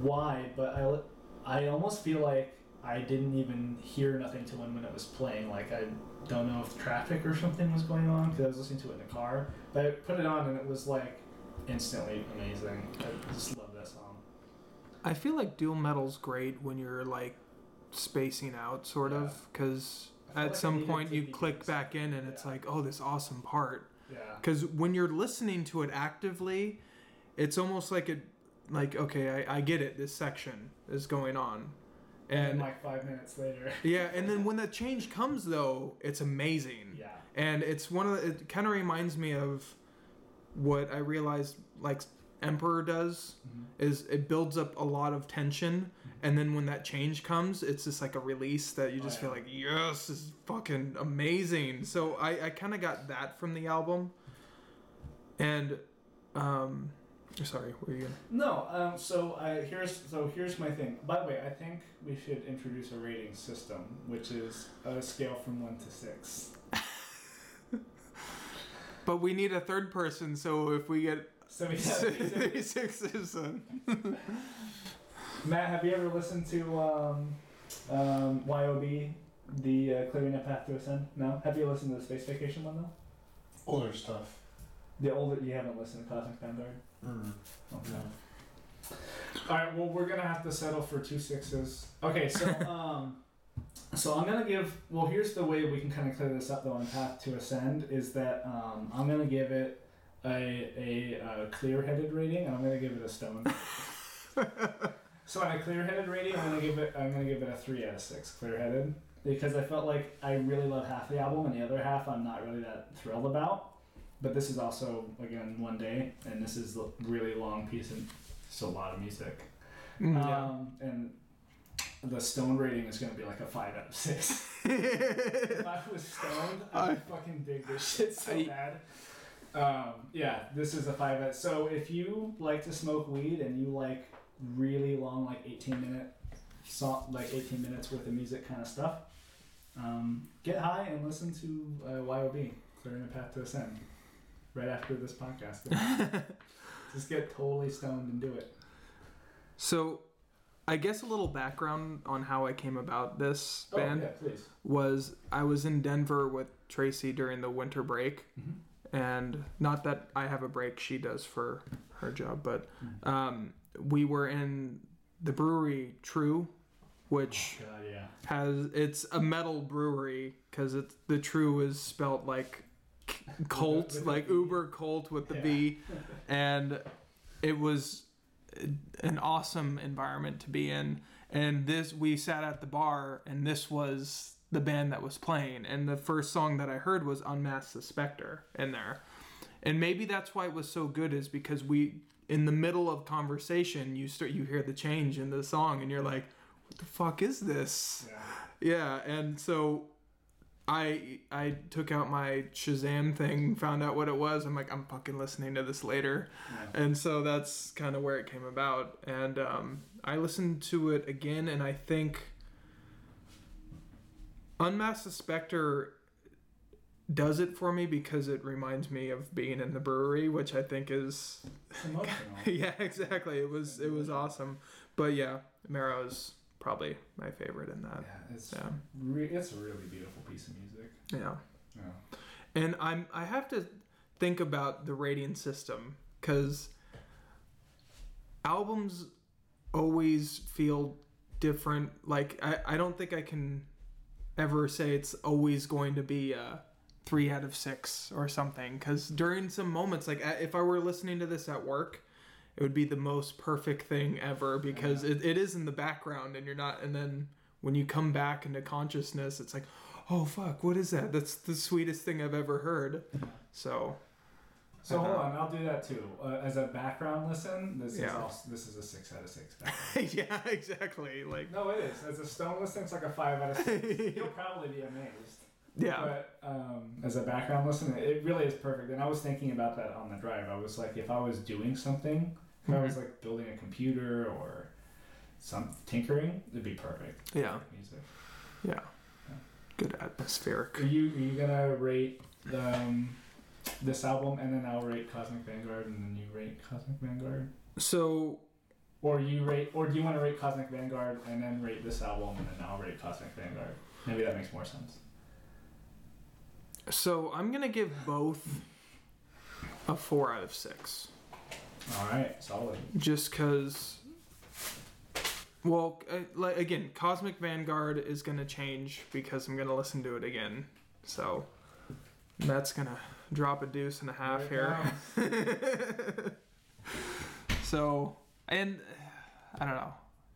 why, but I, I almost feel like I didn't even hear Nothing to Win when it was playing. Like, I don't know if traffic or something was going on because I was listening to it in the car. But I put it on and it was, like, instantly amazing. I just love that song. I feel like doom metal's great when you're, like, spacing out sort yeah. of, because at like some point you click back in and yeah. it's like, oh, this awesome part, yeah, because when you're listening to it actively, it's almost like it like okay I, I get it, this section is going on, and, and then like five minutes later yeah and then when that change comes though, it's amazing. Yeah. And it's one of the, it kind of reminds me of what I realized like Emperor does, mm-hmm. is it builds up a lot of tension, mm-hmm. and then when that change comes, it's just like a release that you just oh, feel yeah. like, yes, this is fucking amazing. So I, I kind of got that from the album. And um, Sorry, were you gonna... No, um, so I here's so here's my thing. By the way, I think we should introduce a rating system, which is a scale from one to six. But we need a third person, so if we get so we thirty-six, Matt, have you ever listened to um, um, Y O B, the uh, Clearing the Path to Ascend? No. Have you listened to the Space Vacation one though? Older stuff. The older you haven't listened to Cosmic Vanguard. Mm-hmm. Okay. All right. Well, we're gonna have to settle for two sixes. Okay. So, um, so I'm gonna give. Well, here's the way we can kind of clear this up though on Path to Ascend is that um, I'm gonna give it a a, a clear-headed rating, and I'm gonna give it a stone. So on a clear-headed rating, I'm gonna give it. I'm gonna give it a three out of six. Clear-headed because I felt like I really love half the album, and the other half I'm not really that thrilled about. But this is also, again, one day, and this is a really long piece, and it's a lot of music. Mm, yeah. Um, and the stone rating is going to be like a five out of six. If I was stoned, I would I, fucking dig this shit so I, bad. Um, yeah, this is a five out. So if you like to smoke weed and you like really long, like eighteen minute song, like eighteen minutes worth of music kind of stuff, um, get high and listen to uh, Y O B, Clearing the Path to Ascend. Right after this podcast. Just get totally stoned and do it. So, I guess a little background on how I came about this oh, band yeah, please. was I was in Denver with Tracy during the winter break. Mm-hmm. And not that I have a break, she does for her job, but mm-hmm. um, we were in the brewery True, which oh, God, yeah. has it's a metal brewery because it's the True is spelt like Colt, like Uber Colt with the yeah. B, and it was an awesome environment to be in. And this, we sat at the bar, and this was the band that was playing. And the first song that I heard was "Unmask the Spectre" in there, and maybe that's why it was so good. Is because we, in the middle of conversation, you start you hear the change in the song, and you're like, "What the fuck is this?" Yeah, yeah and so. I I took out my Shazam thing, found out what it was. I'm like, I'm fucking listening to this later. Yeah. And so that's kind of where it came about. And um, I listened to it again, and I think Unmasked the Spectre does it for me because it reminds me of being in the brewery, which I think is... It's emotional. Yeah, exactly. It was, it was awesome. But yeah, Marrow's... probably my favorite in that. Yeah, it's yeah. Re- it's a really beautiful piece of music. Yeah. Yeah. And I'm I have to think about the rating system because albums always feel different. Like I, I don't think I can ever say it's always going to be a three out of six or something because during some moments, like if I were listening to this at work, it would be the most perfect thing ever because yeah. it, it is in the background and you're not. And then when you come back into consciousness, it's like, oh, fuck, what is that? That's the sweetest thing I've ever heard. So. So hold on. I'll do that, too. Uh, as a background listen, this, yeah. is, also, this is a six out of six. Yeah, exactly. Like No, it is. As a stone listen, it's like a five out of six. You'll probably be amazed. Yeah. But um, as a background listen, it really is perfect. And I was thinking about that on the drive. I was like, if I was doing something... If mm-hmm. I was like building a computer or some tinkering, it'd be perfect. Yeah. Music. Yeah. yeah. Good atmospheric. Are you are you gonna rate um, this album and then I'll rate Cosmic Vanguard and then you rate Cosmic Vanguard? So. Or you rate, or do you want to rate Cosmic Vanguard and then rate this album and then I'll rate Cosmic Vanguard? Maybe that makes more sense. So I'm gonna give both a four out of six. All right, solid. Just because, well, uh, like, again, Cosmic Vanguard is going to change because I'm going to listen to it again. So that's going to drop a deuce and a half there here. So, and I don't know.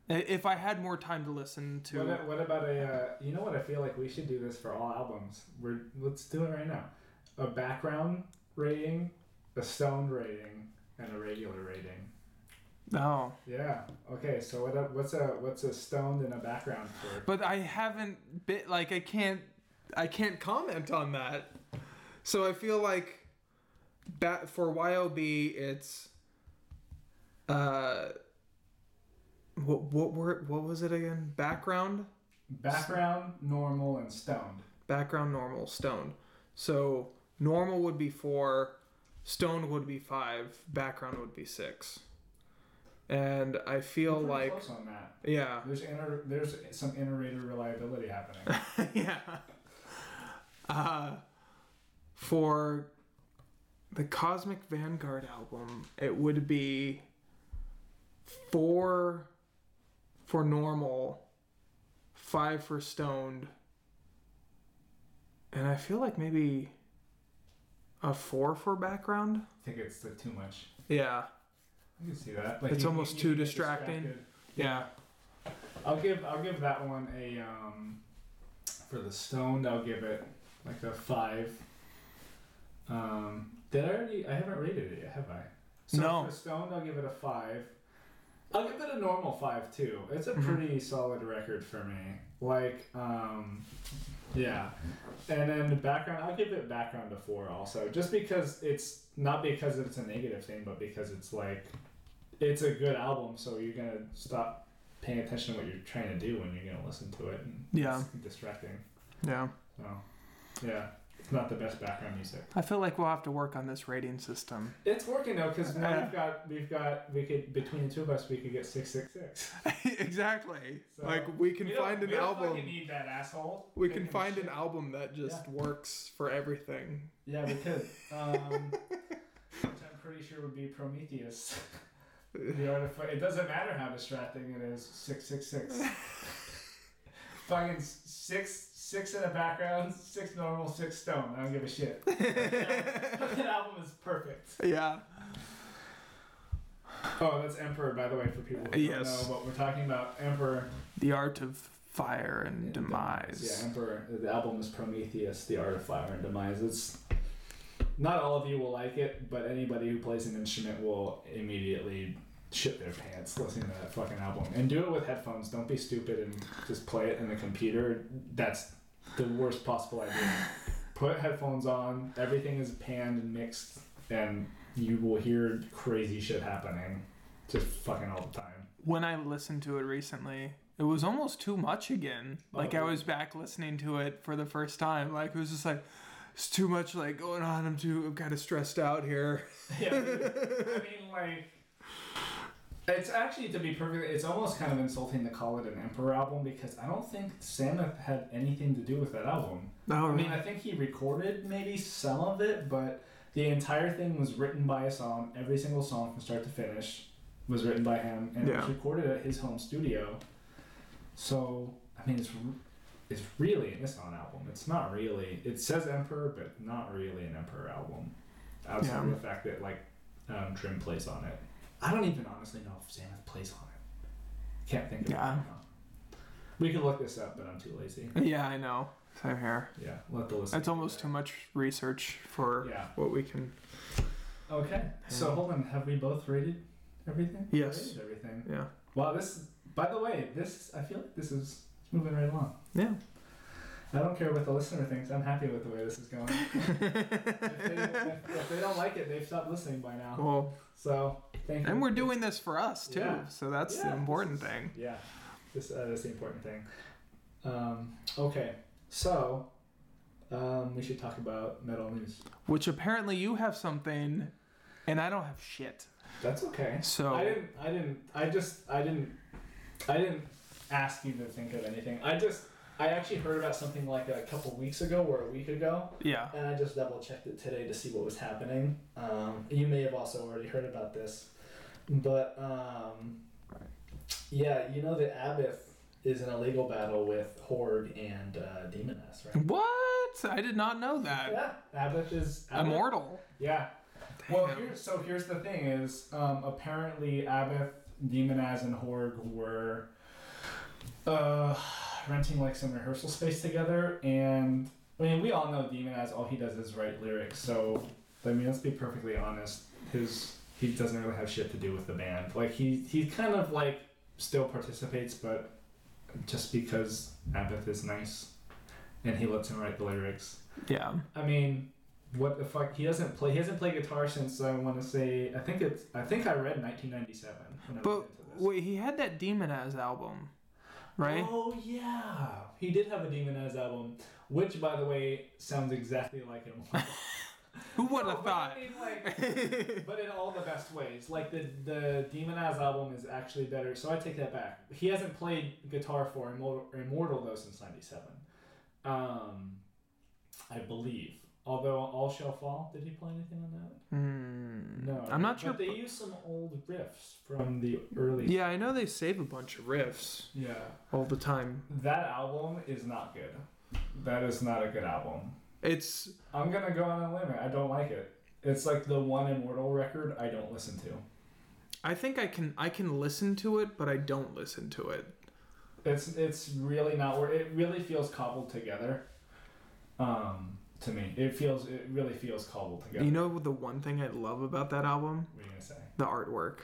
If I had more time to listen to... What about, what about a, uh, you know what, I feel like we should do this for all albums. We're Let's do it right now. A background rating, a stoned rating. And a regular rating. Oh. Yeah. Okay. So what? A, what's a what's a stoned and a background for? But I haven't bit like I can't I can't comment on that. So I feel like bat for Y O B it's uh, what what were what was it again? Background, background, normal, and stoned. Background, normal, stoned. So normal would be four, stoned would be five, background would be six. And I feel like close on that. Yeah, there's inter, there's some iterator reliability happening. Yeah. Uh, for the Cosmic Vanguard album, it would be four for normal, five for stoned, and I feel like maybe a four for background. I think it's like too much. Yeah. I can see that. Like it's you, almost you, too you distracting. Yeah. yeah. I'll give I'll give that one a um for the stoned I'll give it like a five. Um did I already I haven't rated it yet, have I? So no. For stoned I'll give it a five. I'll give it a normal five too. It's a pretty mm-hmm. solid record for me. Like, um yeah. And then the background I'll give it background a four also. Just because it's not because it's a negative thing, but because it's like it's a good album, so you're gonna stop paying attention to what you're trying to do when you're gonna listen to it and yeah. It's distracting. Yeah. So yeah. It's not the best background music. I feel like we'll have to work on this rating system. It's working though, because now we've got we've got we could between the two of us we could get six six six. Exactly. So like we can we find an we album. Don't fucking need that asshole. We can find shit. An album that just yeah. works for everything. Yeah, we could. Um, which I'm pretty sure would be Prometheus. The art of it doesn't matter how distracting it is. Six six six. Fucking six. Six in the background, six normal, six stone. I don't give a shit. That album is perfect. Yeah. Oh, that's Emperor, by the way, for people who yes. don't know what we're talking about. Emperor. The Art of Fire and, and Demise. Demise. Yeah, Emperor. The album is Prometheus, The Art of Fire and Demise. It's not all of you will like it, but anybody who plays an instrument will immediately shit their pants listening to that fucking album. And do it with headphones. Don't be stupid and just play it in the computer. That's the worst possible idea. Put headphones on. Everything is panned and mixed, and you will hear crazy shit happening just fucking all the time. When I listened to it recently, it was almost too much again. Like oh. I was back listening to it for the first time. Like it was just like it's too much like going on. I'm too I'm kind of stressed out here. Yeah, I mean like it's actually, to be perfectly, it's almost kind of insulting to call it an Emperor album because I don't think Sabbath had anything to do with that album. No, I mean, I think he recorded maybe some of it, but the entire thing was written by a song. Every single song from start to finish was written by him, and yeah. it was recorded at his home studio. So, I mean, it's it's really an Islam album. It's not really, it says Emperor, but not really an Emperor album. Outside yeah. of the fact that, like, um, Trim plays on it. I don't even honestly know if Sabbath plays on it. Can't think of yeah. it right now. We could look this up, but I'm too lazy. Yeah, I know. Same here. Yeah, we'll have to listen. That's almost that. Too much research for yeah. what we can. Okay, yeah. So hold on. Have we both rated everything? Yes. Rated everything. Yeah. Wow. This. By the way, this. I feel like this is moving right along. Yeah. I don't care what the listener thinks. I'm happy with the way this is going. if, they, if, if they don't like it, they've stopped listening by now. Well, so thank you. And we're doing this for us too, yeah. so that's yeah, the important is, thing. Yeah, this uh, that's the important thing. Um, okay, so um, we should talk about metal news. Which apparently you have something, and I don't have shit. That's okay. So I didn't. I didn't. I just. I didn't. I didn't ask you to think of anything. I just. I actually heard about something like a couple weeks ago or a week ago. Yeah. And I just double checked it today to see what was happening. Um, you may have also already heard about this. But, um, yeah, you know that Abbath is in a legal battle with Horgh and uh, Demonaz, right? What? I did not know that. Yeah. Abbath is Abbath. Immortal. Yeah. Damn. Well, here's, so here's the thing is um, apparently Abbath, Demonaz, and Horgh were... Uh, renting like some rehearsal space together, and I mean we all know Demonaz, all he does is write lyrics, so I mean let's be perfectly honest, his he doesn't really have shit to do with the band. Like he he kind of like still participates, but just because Abbath is nice and he lets him write the lyrics. Yeah. I mean what the fuck? He doesn't play. He hasn't played guitar since I want to say. I think it's. I think I read nineteen ninety-seven. But wait, he had that Demonaz album, right? Oh yeah, he did have a Demonaz album, which by the way sounds exactly like him. Who would have no, thought? But, I mean, like, but in all the best ways. Like the the Demonaz album is actually better. So I take that back. He hasn't played guitar for Immortal, Immortal though since ninety-seven, um, I believe. Although All Shall Fall, did he play anything on that? Mm, no, I'm not but sure. But they use some old riffs from the early. Yeah, I know they save a bunch of riffs. Yeah, all the time. That album is not good. That is not a good album. It's. I'm gonna go on a limb. I don't like it. It's like the one Immortal record I don't listen to. I think I can. I can listen to it, but I don't listen to it. It's. It's really not where it really feels cobbled together. Um. To me, it feels it really feels cobbled together. You know the one thing I love about that album? What are you gonna say? The artwork,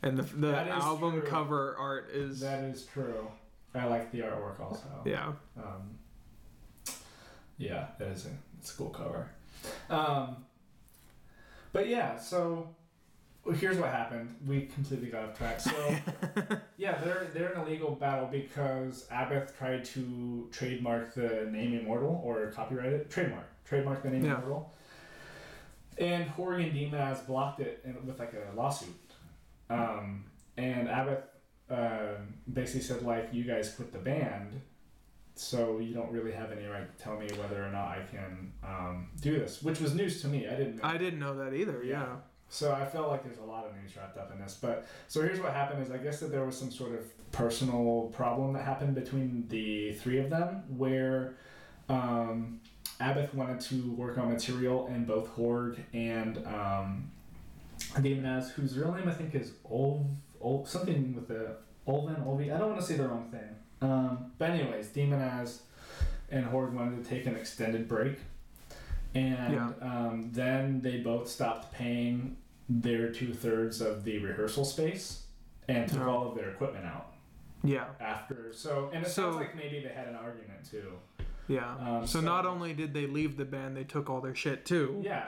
and the the album true. cover art is that is true. I like the artwork also. Yeah, um, yeah, that is a it's a cool cover. Um, but yeah, so here's what happened. We completely got off track. So yeah, they're they're in a legal battle because Abbath tried to trademark the name Immortal or copyright it. Trademark. Trademark the name yeah. Immortal. And Horgh and Demonaz blocked it in, with like a lawsuit. Um, and Abbath uh, basically said like, you guys quit the band, so you don't really have any right to tell me whether or not I can um, do this. Which was news to me. I didn't know I didn't know that either, yeah. yeah. So I felt like there's a lot of news wrapped up in this. But so here's what happened is I guess that there was some sort of personal problem that happened between the three of them where um, Abbath wanted to work on material and both Horgh and um, Demonaz, whose real name I think is Olv, Olv something with the Olven, Olvi. I don't want to say the wrong thing. Um, but anyways, Demonaz and Horgh wanted to take an extended break. And yeah. um, then they both stopped paying their two-thirds of the rehearsal space and took all of their equipment out. Yeah. After so, and it so, sounds like maybe they had an argument too. Yeah. Um, so, so not only did they leave the band, they took all their shit too. Yeah.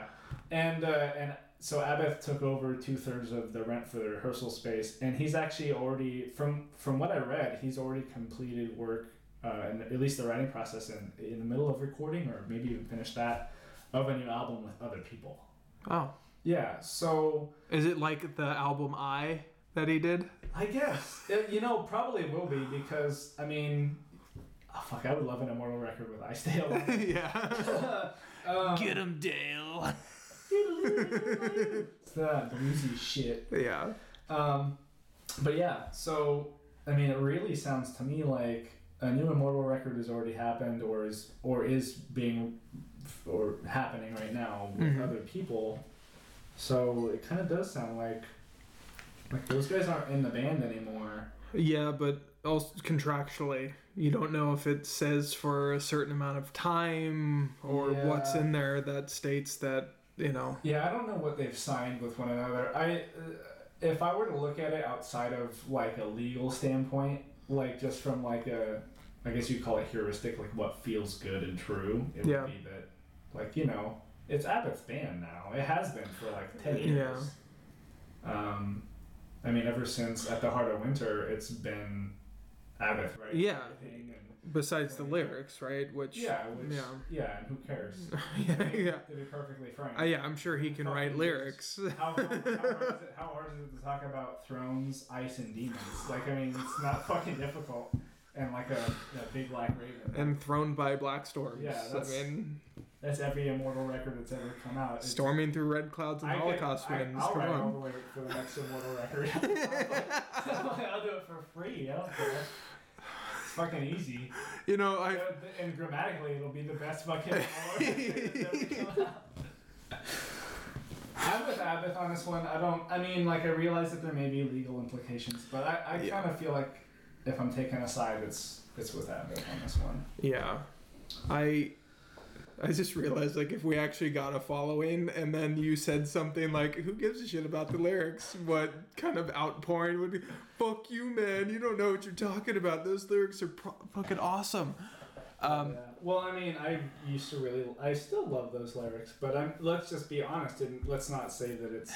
And uh, and so Abbath took over two-thirds of the rent for the rehearsal space, and he's actually already from from what I read, he's already completed work uh, and at least the writing process in in the middle of recording or maybe even finished that. Of a new album with other people. Oh. Yeah, so... Is it like the album I that he did? I guess. It, you know, probably will be because, I mean... Oh, fuck, I would love an Immortal record with Iced Earth. yeah. um, Get him, Dale. It's that bluesy shit. Yeah. Um, but yeah, so... I mean, it really sounds to me like a new Immortal record has already happened or is or is being... or happening right now with mm-hmm. other people, so it kind of does sound like like those guys aren't in the band anymore. Yeah, but also contractually you don't know if it says for a certain amount of time or yeah. what's in there that states that, you know. Yeah, I don't know what they've signed with one another. I uh, if I were to look at it outside of like a legal standpoint, like just from like a I guess you'd call it heuristic, like what feels good and true. It yeah. would be that, like, you know, it's Abbath's band now. It has been for like ten years. Yeah. Um, I mean, ever since At the Heart of Winter, it's been Abbath, right? Yeah. And besides the lyrics, right? Which yeah, which, yeah, yeah, and who cares? yeah, I mean, yeah. To be perfectly frank. Uh, yeah, I'm sure he can write lyrics. how, how, how, hard is it, how hard is it to talk about thrones, ice, and demons? Like, I mean, it's not fucking difficult. And like a, a big black raven. And thrown by black storms. Yeah, that's, I mean, that's every Immortal record that's ever come out. It's, storming through red clouds and I Holocaust could, winds. I, I'll write all the way for the next Immortal record. I'll, like, I'll do it for free. I don't care. It's fucking easy. You know, I... And, and grammatically, it'll be the best fucking Immortal record that's ever come out. I'm with Abbath on this one. I don't... I mean, like, I realize that there may be legal implications, but I, I yeah. kind of feel like... If I'm taking a side, it's it's with Abbath on this one. Yeah, I I just realized like if we actually got a following, and then you said something like, "Who gives a shit about the lyrics?" What kind of outpouring would be? Fuck you, man! You don't know what you're talking about. Those lyrics are pro- fucking awesome. Um, yeah. Well, I mean, I used to really, I still love those lyrics, but I'm, let's just be honest and let's not say that it's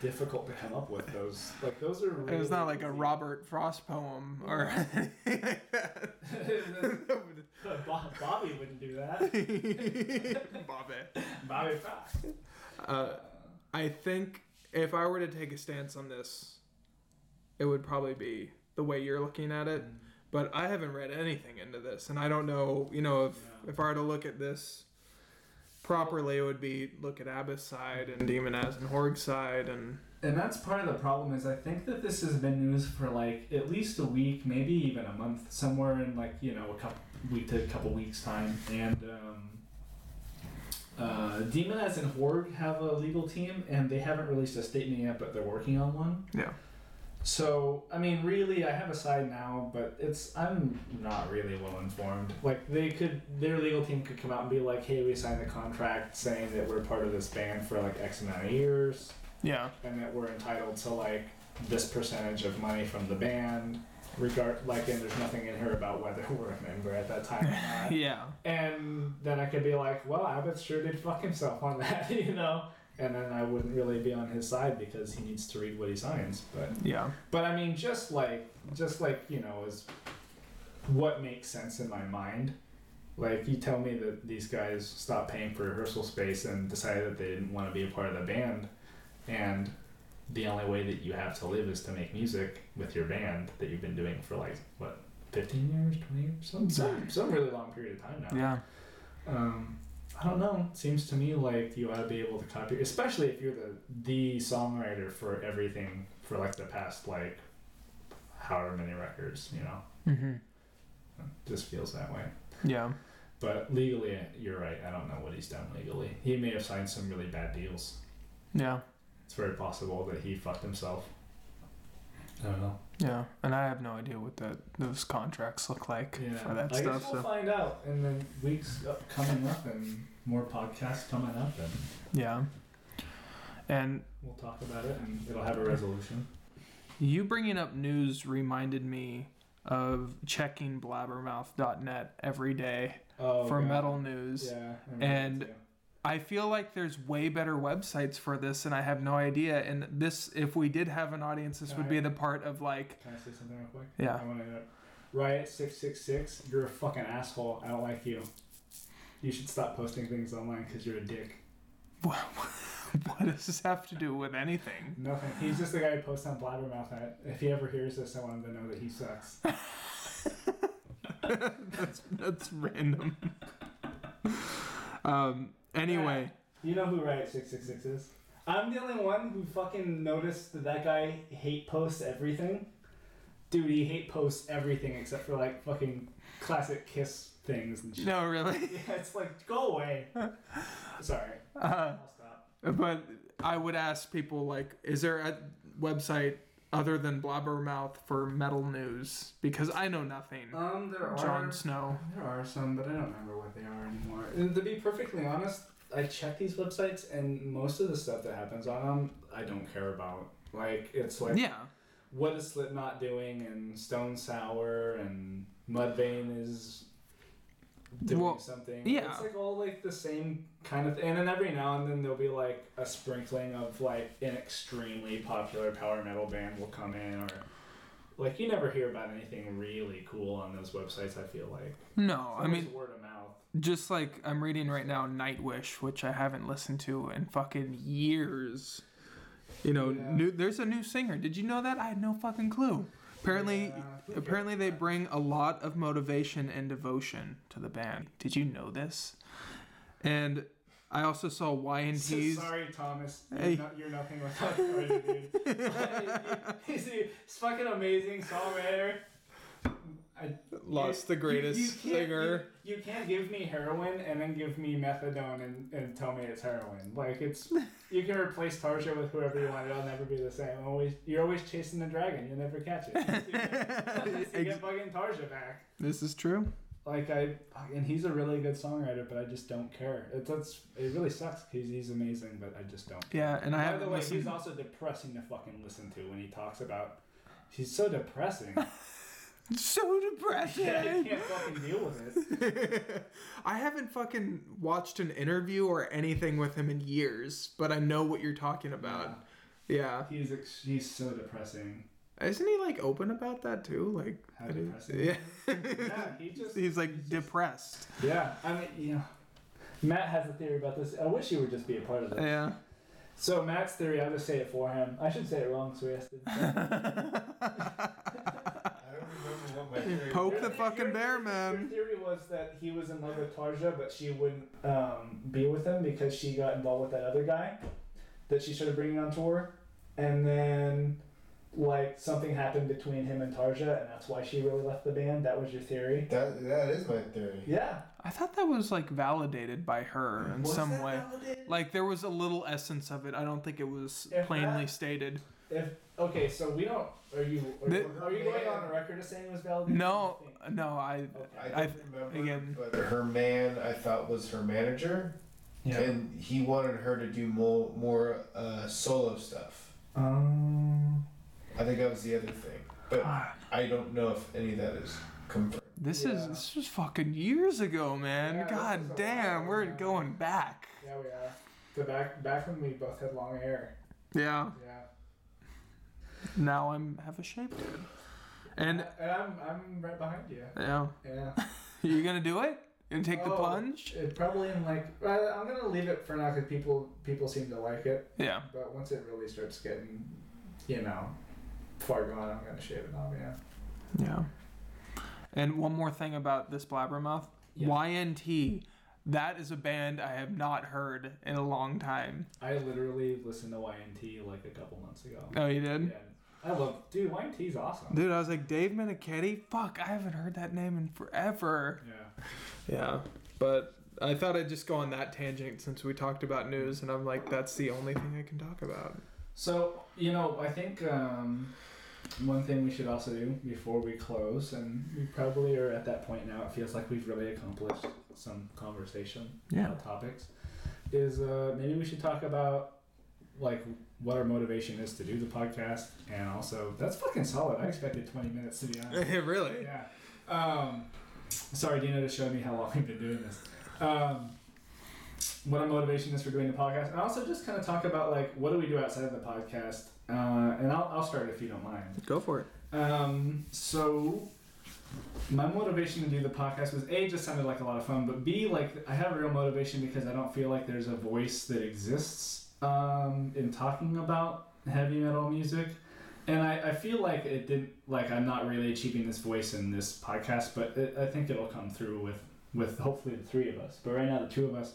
difficult to come up with those. Like those are. Really, it's not like easy. A Robert Frost poem or. Bobby wouldn't do that. Bobby. Bobby Frost. Uh, I think if I were to take a stance on this, it would probably be the way you're looking at it. Mm. But I haven't read anything into this, and I don't know, you know, if, yeah. if I were to look at this properly, it would be look at Abbath's side and Demonaz and Horgh's side. And and that's part of the problem is I think that this has been news for, like, at least a week, maybe even a month, somewhere in, like, you know, a couple week to a couple weeks' time. And um, uh, Demonaz and Horgh have a legal team, and they haven't released a statement yet, but they're working on one. Yeah. So, I mean, really, I have a side now, but it's I'm not really well-informed. Like, they could, their legal team could come out and be like, hey, we signed the contract saying that we're part of this band for, like, X amount of years. Yeah. And that we're entitled to, like, this percentage of money from the band. Regard, like, and there's nothing in here about whether we're a member at that time or not. Yeah. And then I could be like, well, Abbath sure did fuck himself on that, you know? And then I wouldn't really be on his side because he needs to read what he signs. But yeah. But I mean, just like, just like you know, is what makes sense in my mind. Like, you tell me that these guys stopped paying for rehearsal space and decided that they didn't want to be a part of the band, and the only way that you have to live is to make music with your band that you've been doing for like what, fifteen years, twenty years, some some, some really long period of time now. Yeah. Um. I don't know. It seems to me like you ought to be able to copy, especially if you're the the songwriter for everything for like the past like however many records, you know. Mm-hmm. It just feels that way. Yeah. But legally, you're right. I don't know what he's done legally. He may have signed some really bad deals. Yeah. It's very possible that he fucked himself. I don't know. Yeah, and I have no idea what that those contracts look like yeah. for that I stuff. I guess we'll so. find out in the weeks up, coming up, and more podcasts coming up. And yeah, and we'll talk about it, and it'll have a resolution. You bringing up news reminded me of checking blabbermouth dot net every day oh, for God. metal news. Yeah, I and. Too. I feel like there's way better websites for this, and I have no idea. And this, if we did have an audience, this would be the part of like... Can I say something real quick? Yeah. I want to Riot six six six, you're a fucking asshole. I don't like you. You should stop posting things online because you're a dick. What, what does this have to do with anything? Nothing. He's just the guy who posts on Blabbermouth. If he ever hears this, I want him to know that he sucks. that's, that's random. um... Anyway. Yeah. You know who Riot six six six is? I'm the only one who fucking noticed that that guy hate posts everything. Dude, he hate posts everything except for like fucking classic Kiss things and shit. No, really? Yeah, it's like, go away. Sorry. Uh, I'll stop. But I would ask people like, is there a website other than Blabbermouth for metal news? Because I know nothing. Um, there are Jon Snow. There are some, but I don't remember what they are anymore. And to be perfectly honest, I check these websites, and most of the stuff that happens on them, I don't care about. Like, it's like, yeah. what is Slipknot doing, and Stone Sour, and Mudvayne is doing well, something. Yeah. It's like all like the same kind of thing. And then every now and then there'll be like a sprinkling of like an extremely popular power metal band will come in, or like you never hear about anything really cool on those websites, I feel like. No, I mean word of mouth. Just like I'm reading right now Nightwish, which I haven't listened to in fucking years. You know, yeah. new, there's a new singer. Did you know that? I had no fucking clue. Apparently, yeah, apparently they bring a lot of motivation and devotion to the band. Did you know this? And I also saw Y and T's. Sorry, Thomas. You're, hey. not, you're nothing without crazy, dude. He's a fucking amazing songwriter. I, Lost you, the greatest you, you singer. You, you can't give me heroin and then give me methadone and, and tell me it's heroin. Like, it's you can replace Tarsha with whoever you want. It'll never be the same. Always, you're always chasing the dragon. You'll never catch it. Unless you get, unless you get fucking Tarsha back. This is true. Like I, and he's a really good songwriter, but I just don't care. It that's it really sucks because he's amazing, but I just don't care. Yeah, and I by the way, listened. He's also depressing to fucking listen to when he talks about. He's so depressing. It's so depressing. Yeah, you can't fucking deal with it. I haven't fucking watched an interview or anything with him in years, but I know what you're talking about. Yeah. yeah. He's ex- he's so depressing. Isn't he like open about that too? Like, how depressing. Is, yeah. yeah, he just he's like he's depressed. Just, yeah, I mean, you know, Matt has a theory about this. I wish he would just be a part of this. Yeah. So Matt's theory, I'll just say it for him. I should say it wrong, so he has to. Poke the fucking bear, man. Your theory was that he was in love with Tarja, but she wouldn't um, be with him because she got involved with that other guy that she started bringing on tour. And then, like, something happened between him and Tarja, and that's why she really left the band. That was your theory? That That is my theory. Yeah. I thought that was, like, validated by her in was some way. Validated? Like, there was a little essence of it. I don't think it was if plainly that, stated. If Okay, so we don't... Are you Are, the, you, are you going on the record as saying it was validated? No, no, I... Okay. I don't remember, again. But her man, I thought, was her manager. Yeah. And he wanted her to do more, more uh, solo stuff. Um... I think that was the other thing. But I don't know if any of that is confirmed. This yeah. is this was fucking years ago, man. Yeah, God damn, we're now. going back. Yeah, we are. The back back when we both had long hair. Yeah. Yeah. Now I'm have a shape, dude. And uh, and I'm I'm right behind you. Yeah. Yeah. You gonna do it? You gonna take oh, the plunge? It probably in like I'm gonna leave it for now because people people seem to like it. Yeah. But once it really starts getting, you know. Far gone, I'm gonna shave it off, yeah. Yeah. And one more thing about this blabbermouth, yeah. Y N T. That is a band I have not heard in a long time. I literally listened to Y N T like a couple months ago. Oh, you did? Yeah. I love, dude. Y N T's awesome. Dude, I was like Dave Minichetti. Fuck, I haven't heard that name in forever. Yeah. Yeah, but I thought I'd just go on that tangent since we talked about news, and I'm like, that's the only thing I can talk about. So, you know, I think um, one thing we should also do before we close, and we probably are at that point now, it feels like we've really accomplished some conversation yeah. about topics, is uh, maybe we should talk about, like, what our motivation is to do the podcast, and also, that's fucking solid. I expected twenty minutes, to be honest. Really? Yeah. Um, sorry, Dino, to show me how long we've been doing this. Um... what our motivation is for doing the podcast, and also just kind of talk about, like, what do we do outside of the podcast, uh, and I'll, I'll start if you don't mind. Go for it. Um, so my motivation to do the podcast was, A, just sounded like a lot of fun, but B, like, I have real motivation because I don't feel like there's a voice that exists um, in talking about heavy metal music, and I, I feel like it didn't, like, I'm not really achieving this voice in this podcast, but it, I think it'll come through with, with hopefully the three of us, but right now the two of us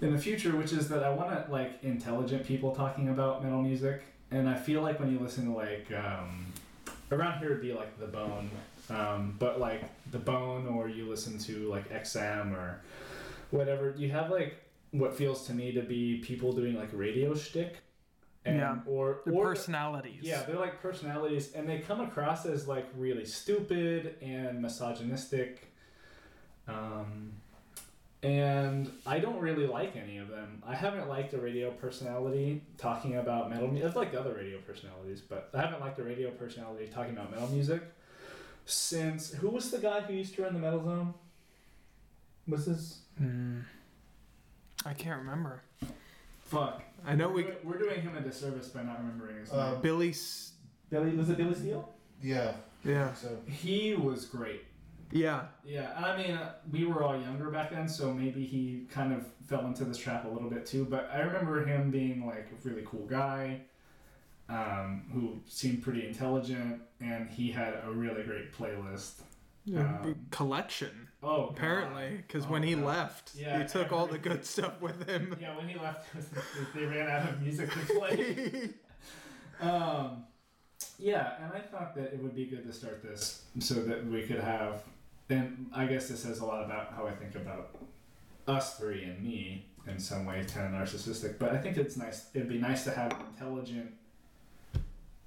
in the future, which is that I want to, like, intelligent people talking about metal music, and I feel like when you listen to, like, um, around here would be, like, The Bone, um, but, like, The Bone, or you listen to, like, X M, or whatever, you have, like, what feels to me to be people doing, like, radio shtick, and, yeah, or, or personalities. Yeah, they're, like, personalities, and they come across as, like, really stupid and misogynistic, um... and I don't really like any of them. I haven't liked a radio personality talking about metal music. I've liked other radio personalities, but I haven't liked a radio personality talking about metal music since... Who was the guy who used to run the Metal Zone? What's his... Mm. I can't remember. Fuck. I know we're we... Doing, we're doing him a disservice by not remembering his uh, name. Billy... Billy... Was it Billy Steele? Yeah. Yeah. So he was great. Yeah. Yeah, and I mean, we were all younger back then, so maybe he kind of fell into this trap a little bit too, but I remember him being, like, a really cool guy um, who seemed pretty intelligent, and he had a really great playlist. Yeah, um, collection. Oh, apparently, because oh, when he God. left, yeah, he took all the good stuff with him. Yeah, when he left, they ran out of music to play. um, yeah, and I thought that it would be good to start this so that we could have... And I guess this says a lot about how I think about us three and me in some way, kind of narcissistic. But I think it's nice. It'd be nice to have an intelligent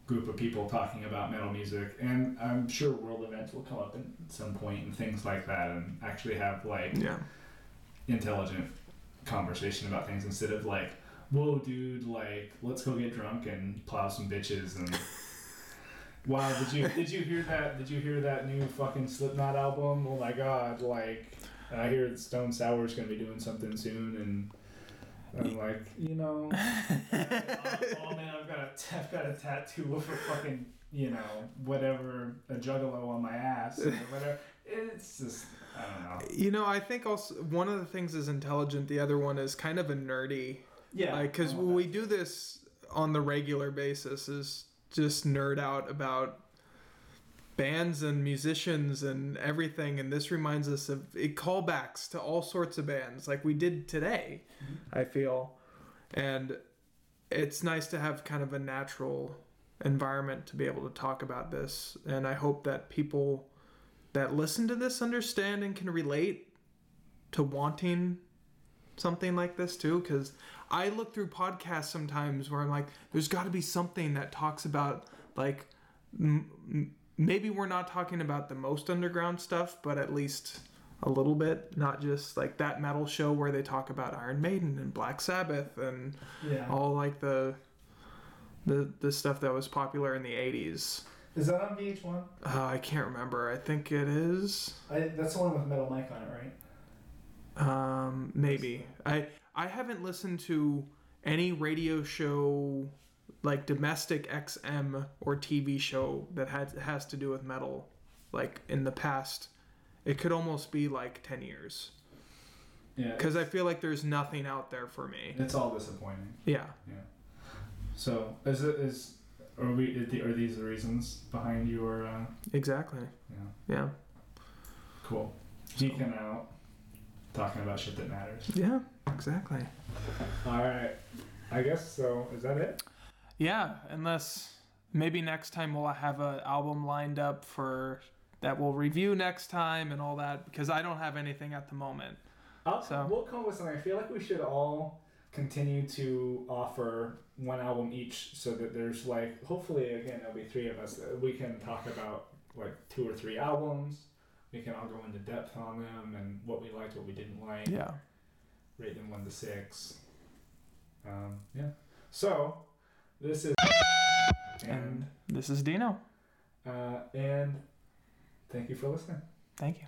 group of people talking about metal music. And I'm sure world events will come up at some point and things like that, and actually have, like, yeah. intelligent conversation about things instead of, like, whoa, dude, like, let's go get drunk and plow some bitches and... Wow, did you did you hear that? Did you hear that new fucking Slipknot album? Oh my god! Like, I hear Stone Sour's gonna be doing something soon, and I'm like, you know, oh, oh man, I've got a t- I've got a tattoo of a fucking, you know, whatever, a juggalo on my ass or whatever. It's just, I don't know. You know, I think also one of the things is intelligent. The other one is kind of a nerdy. Yeah, because like, we do this on the regular basis. Is just nerd out about bands and musicians and everything, and this reminds us of it, callbacks to all sorts of bands like we did today, I feel. And it's nice to have kind of a natural environment to be able to talk about this, and I hope that people that listen to this understand and can relate to wanting something like this too, because I look through podcasts sometimes where I'm like, there's got to be something that talks about, like, m- maybe we're not talking about the most underground stuff, but at least a little bit, not just like that metal show where they talk about Iron Maiden and Black Sabbath and yeah. all like the, the the stuff that was popular in the eighties. Is that on V H one? Uh, I can't remember. I think it is. I, that's the one with Metal Mike on it, right? Um, maybe. I I haven't listened to any radio show, like domestic X M or T V show that has has to do with metal, like in the past. It could almost be like ten years. Yeah. Because I feel like there's nothing out there for me. It's all disappointing. Yeah. Yeah. So is it is are we are these the reasons behind your? Uh... Exactly. Yeah. Yeah. Cool. Geeking out. Talking about shit that matters. Yeah, exactly. All right. I guess so. Is that it? Yeah, unless maybe next time we'll have an album lined up for that we'll review next time and all that, because I don't have anything at the moment. I'll, so we'll come up with something. I feel like we should all continue to offer one album each so that there's like, hopefully, again, there'll be three of us. We can talk about like two or three albums. We can all go into depth on them and what we liked, what we didn't like. Yeah. Rate them one to six. Um, yeah. So, this is... And, and this is Dino. Uh, and thank you for listening. Thank you.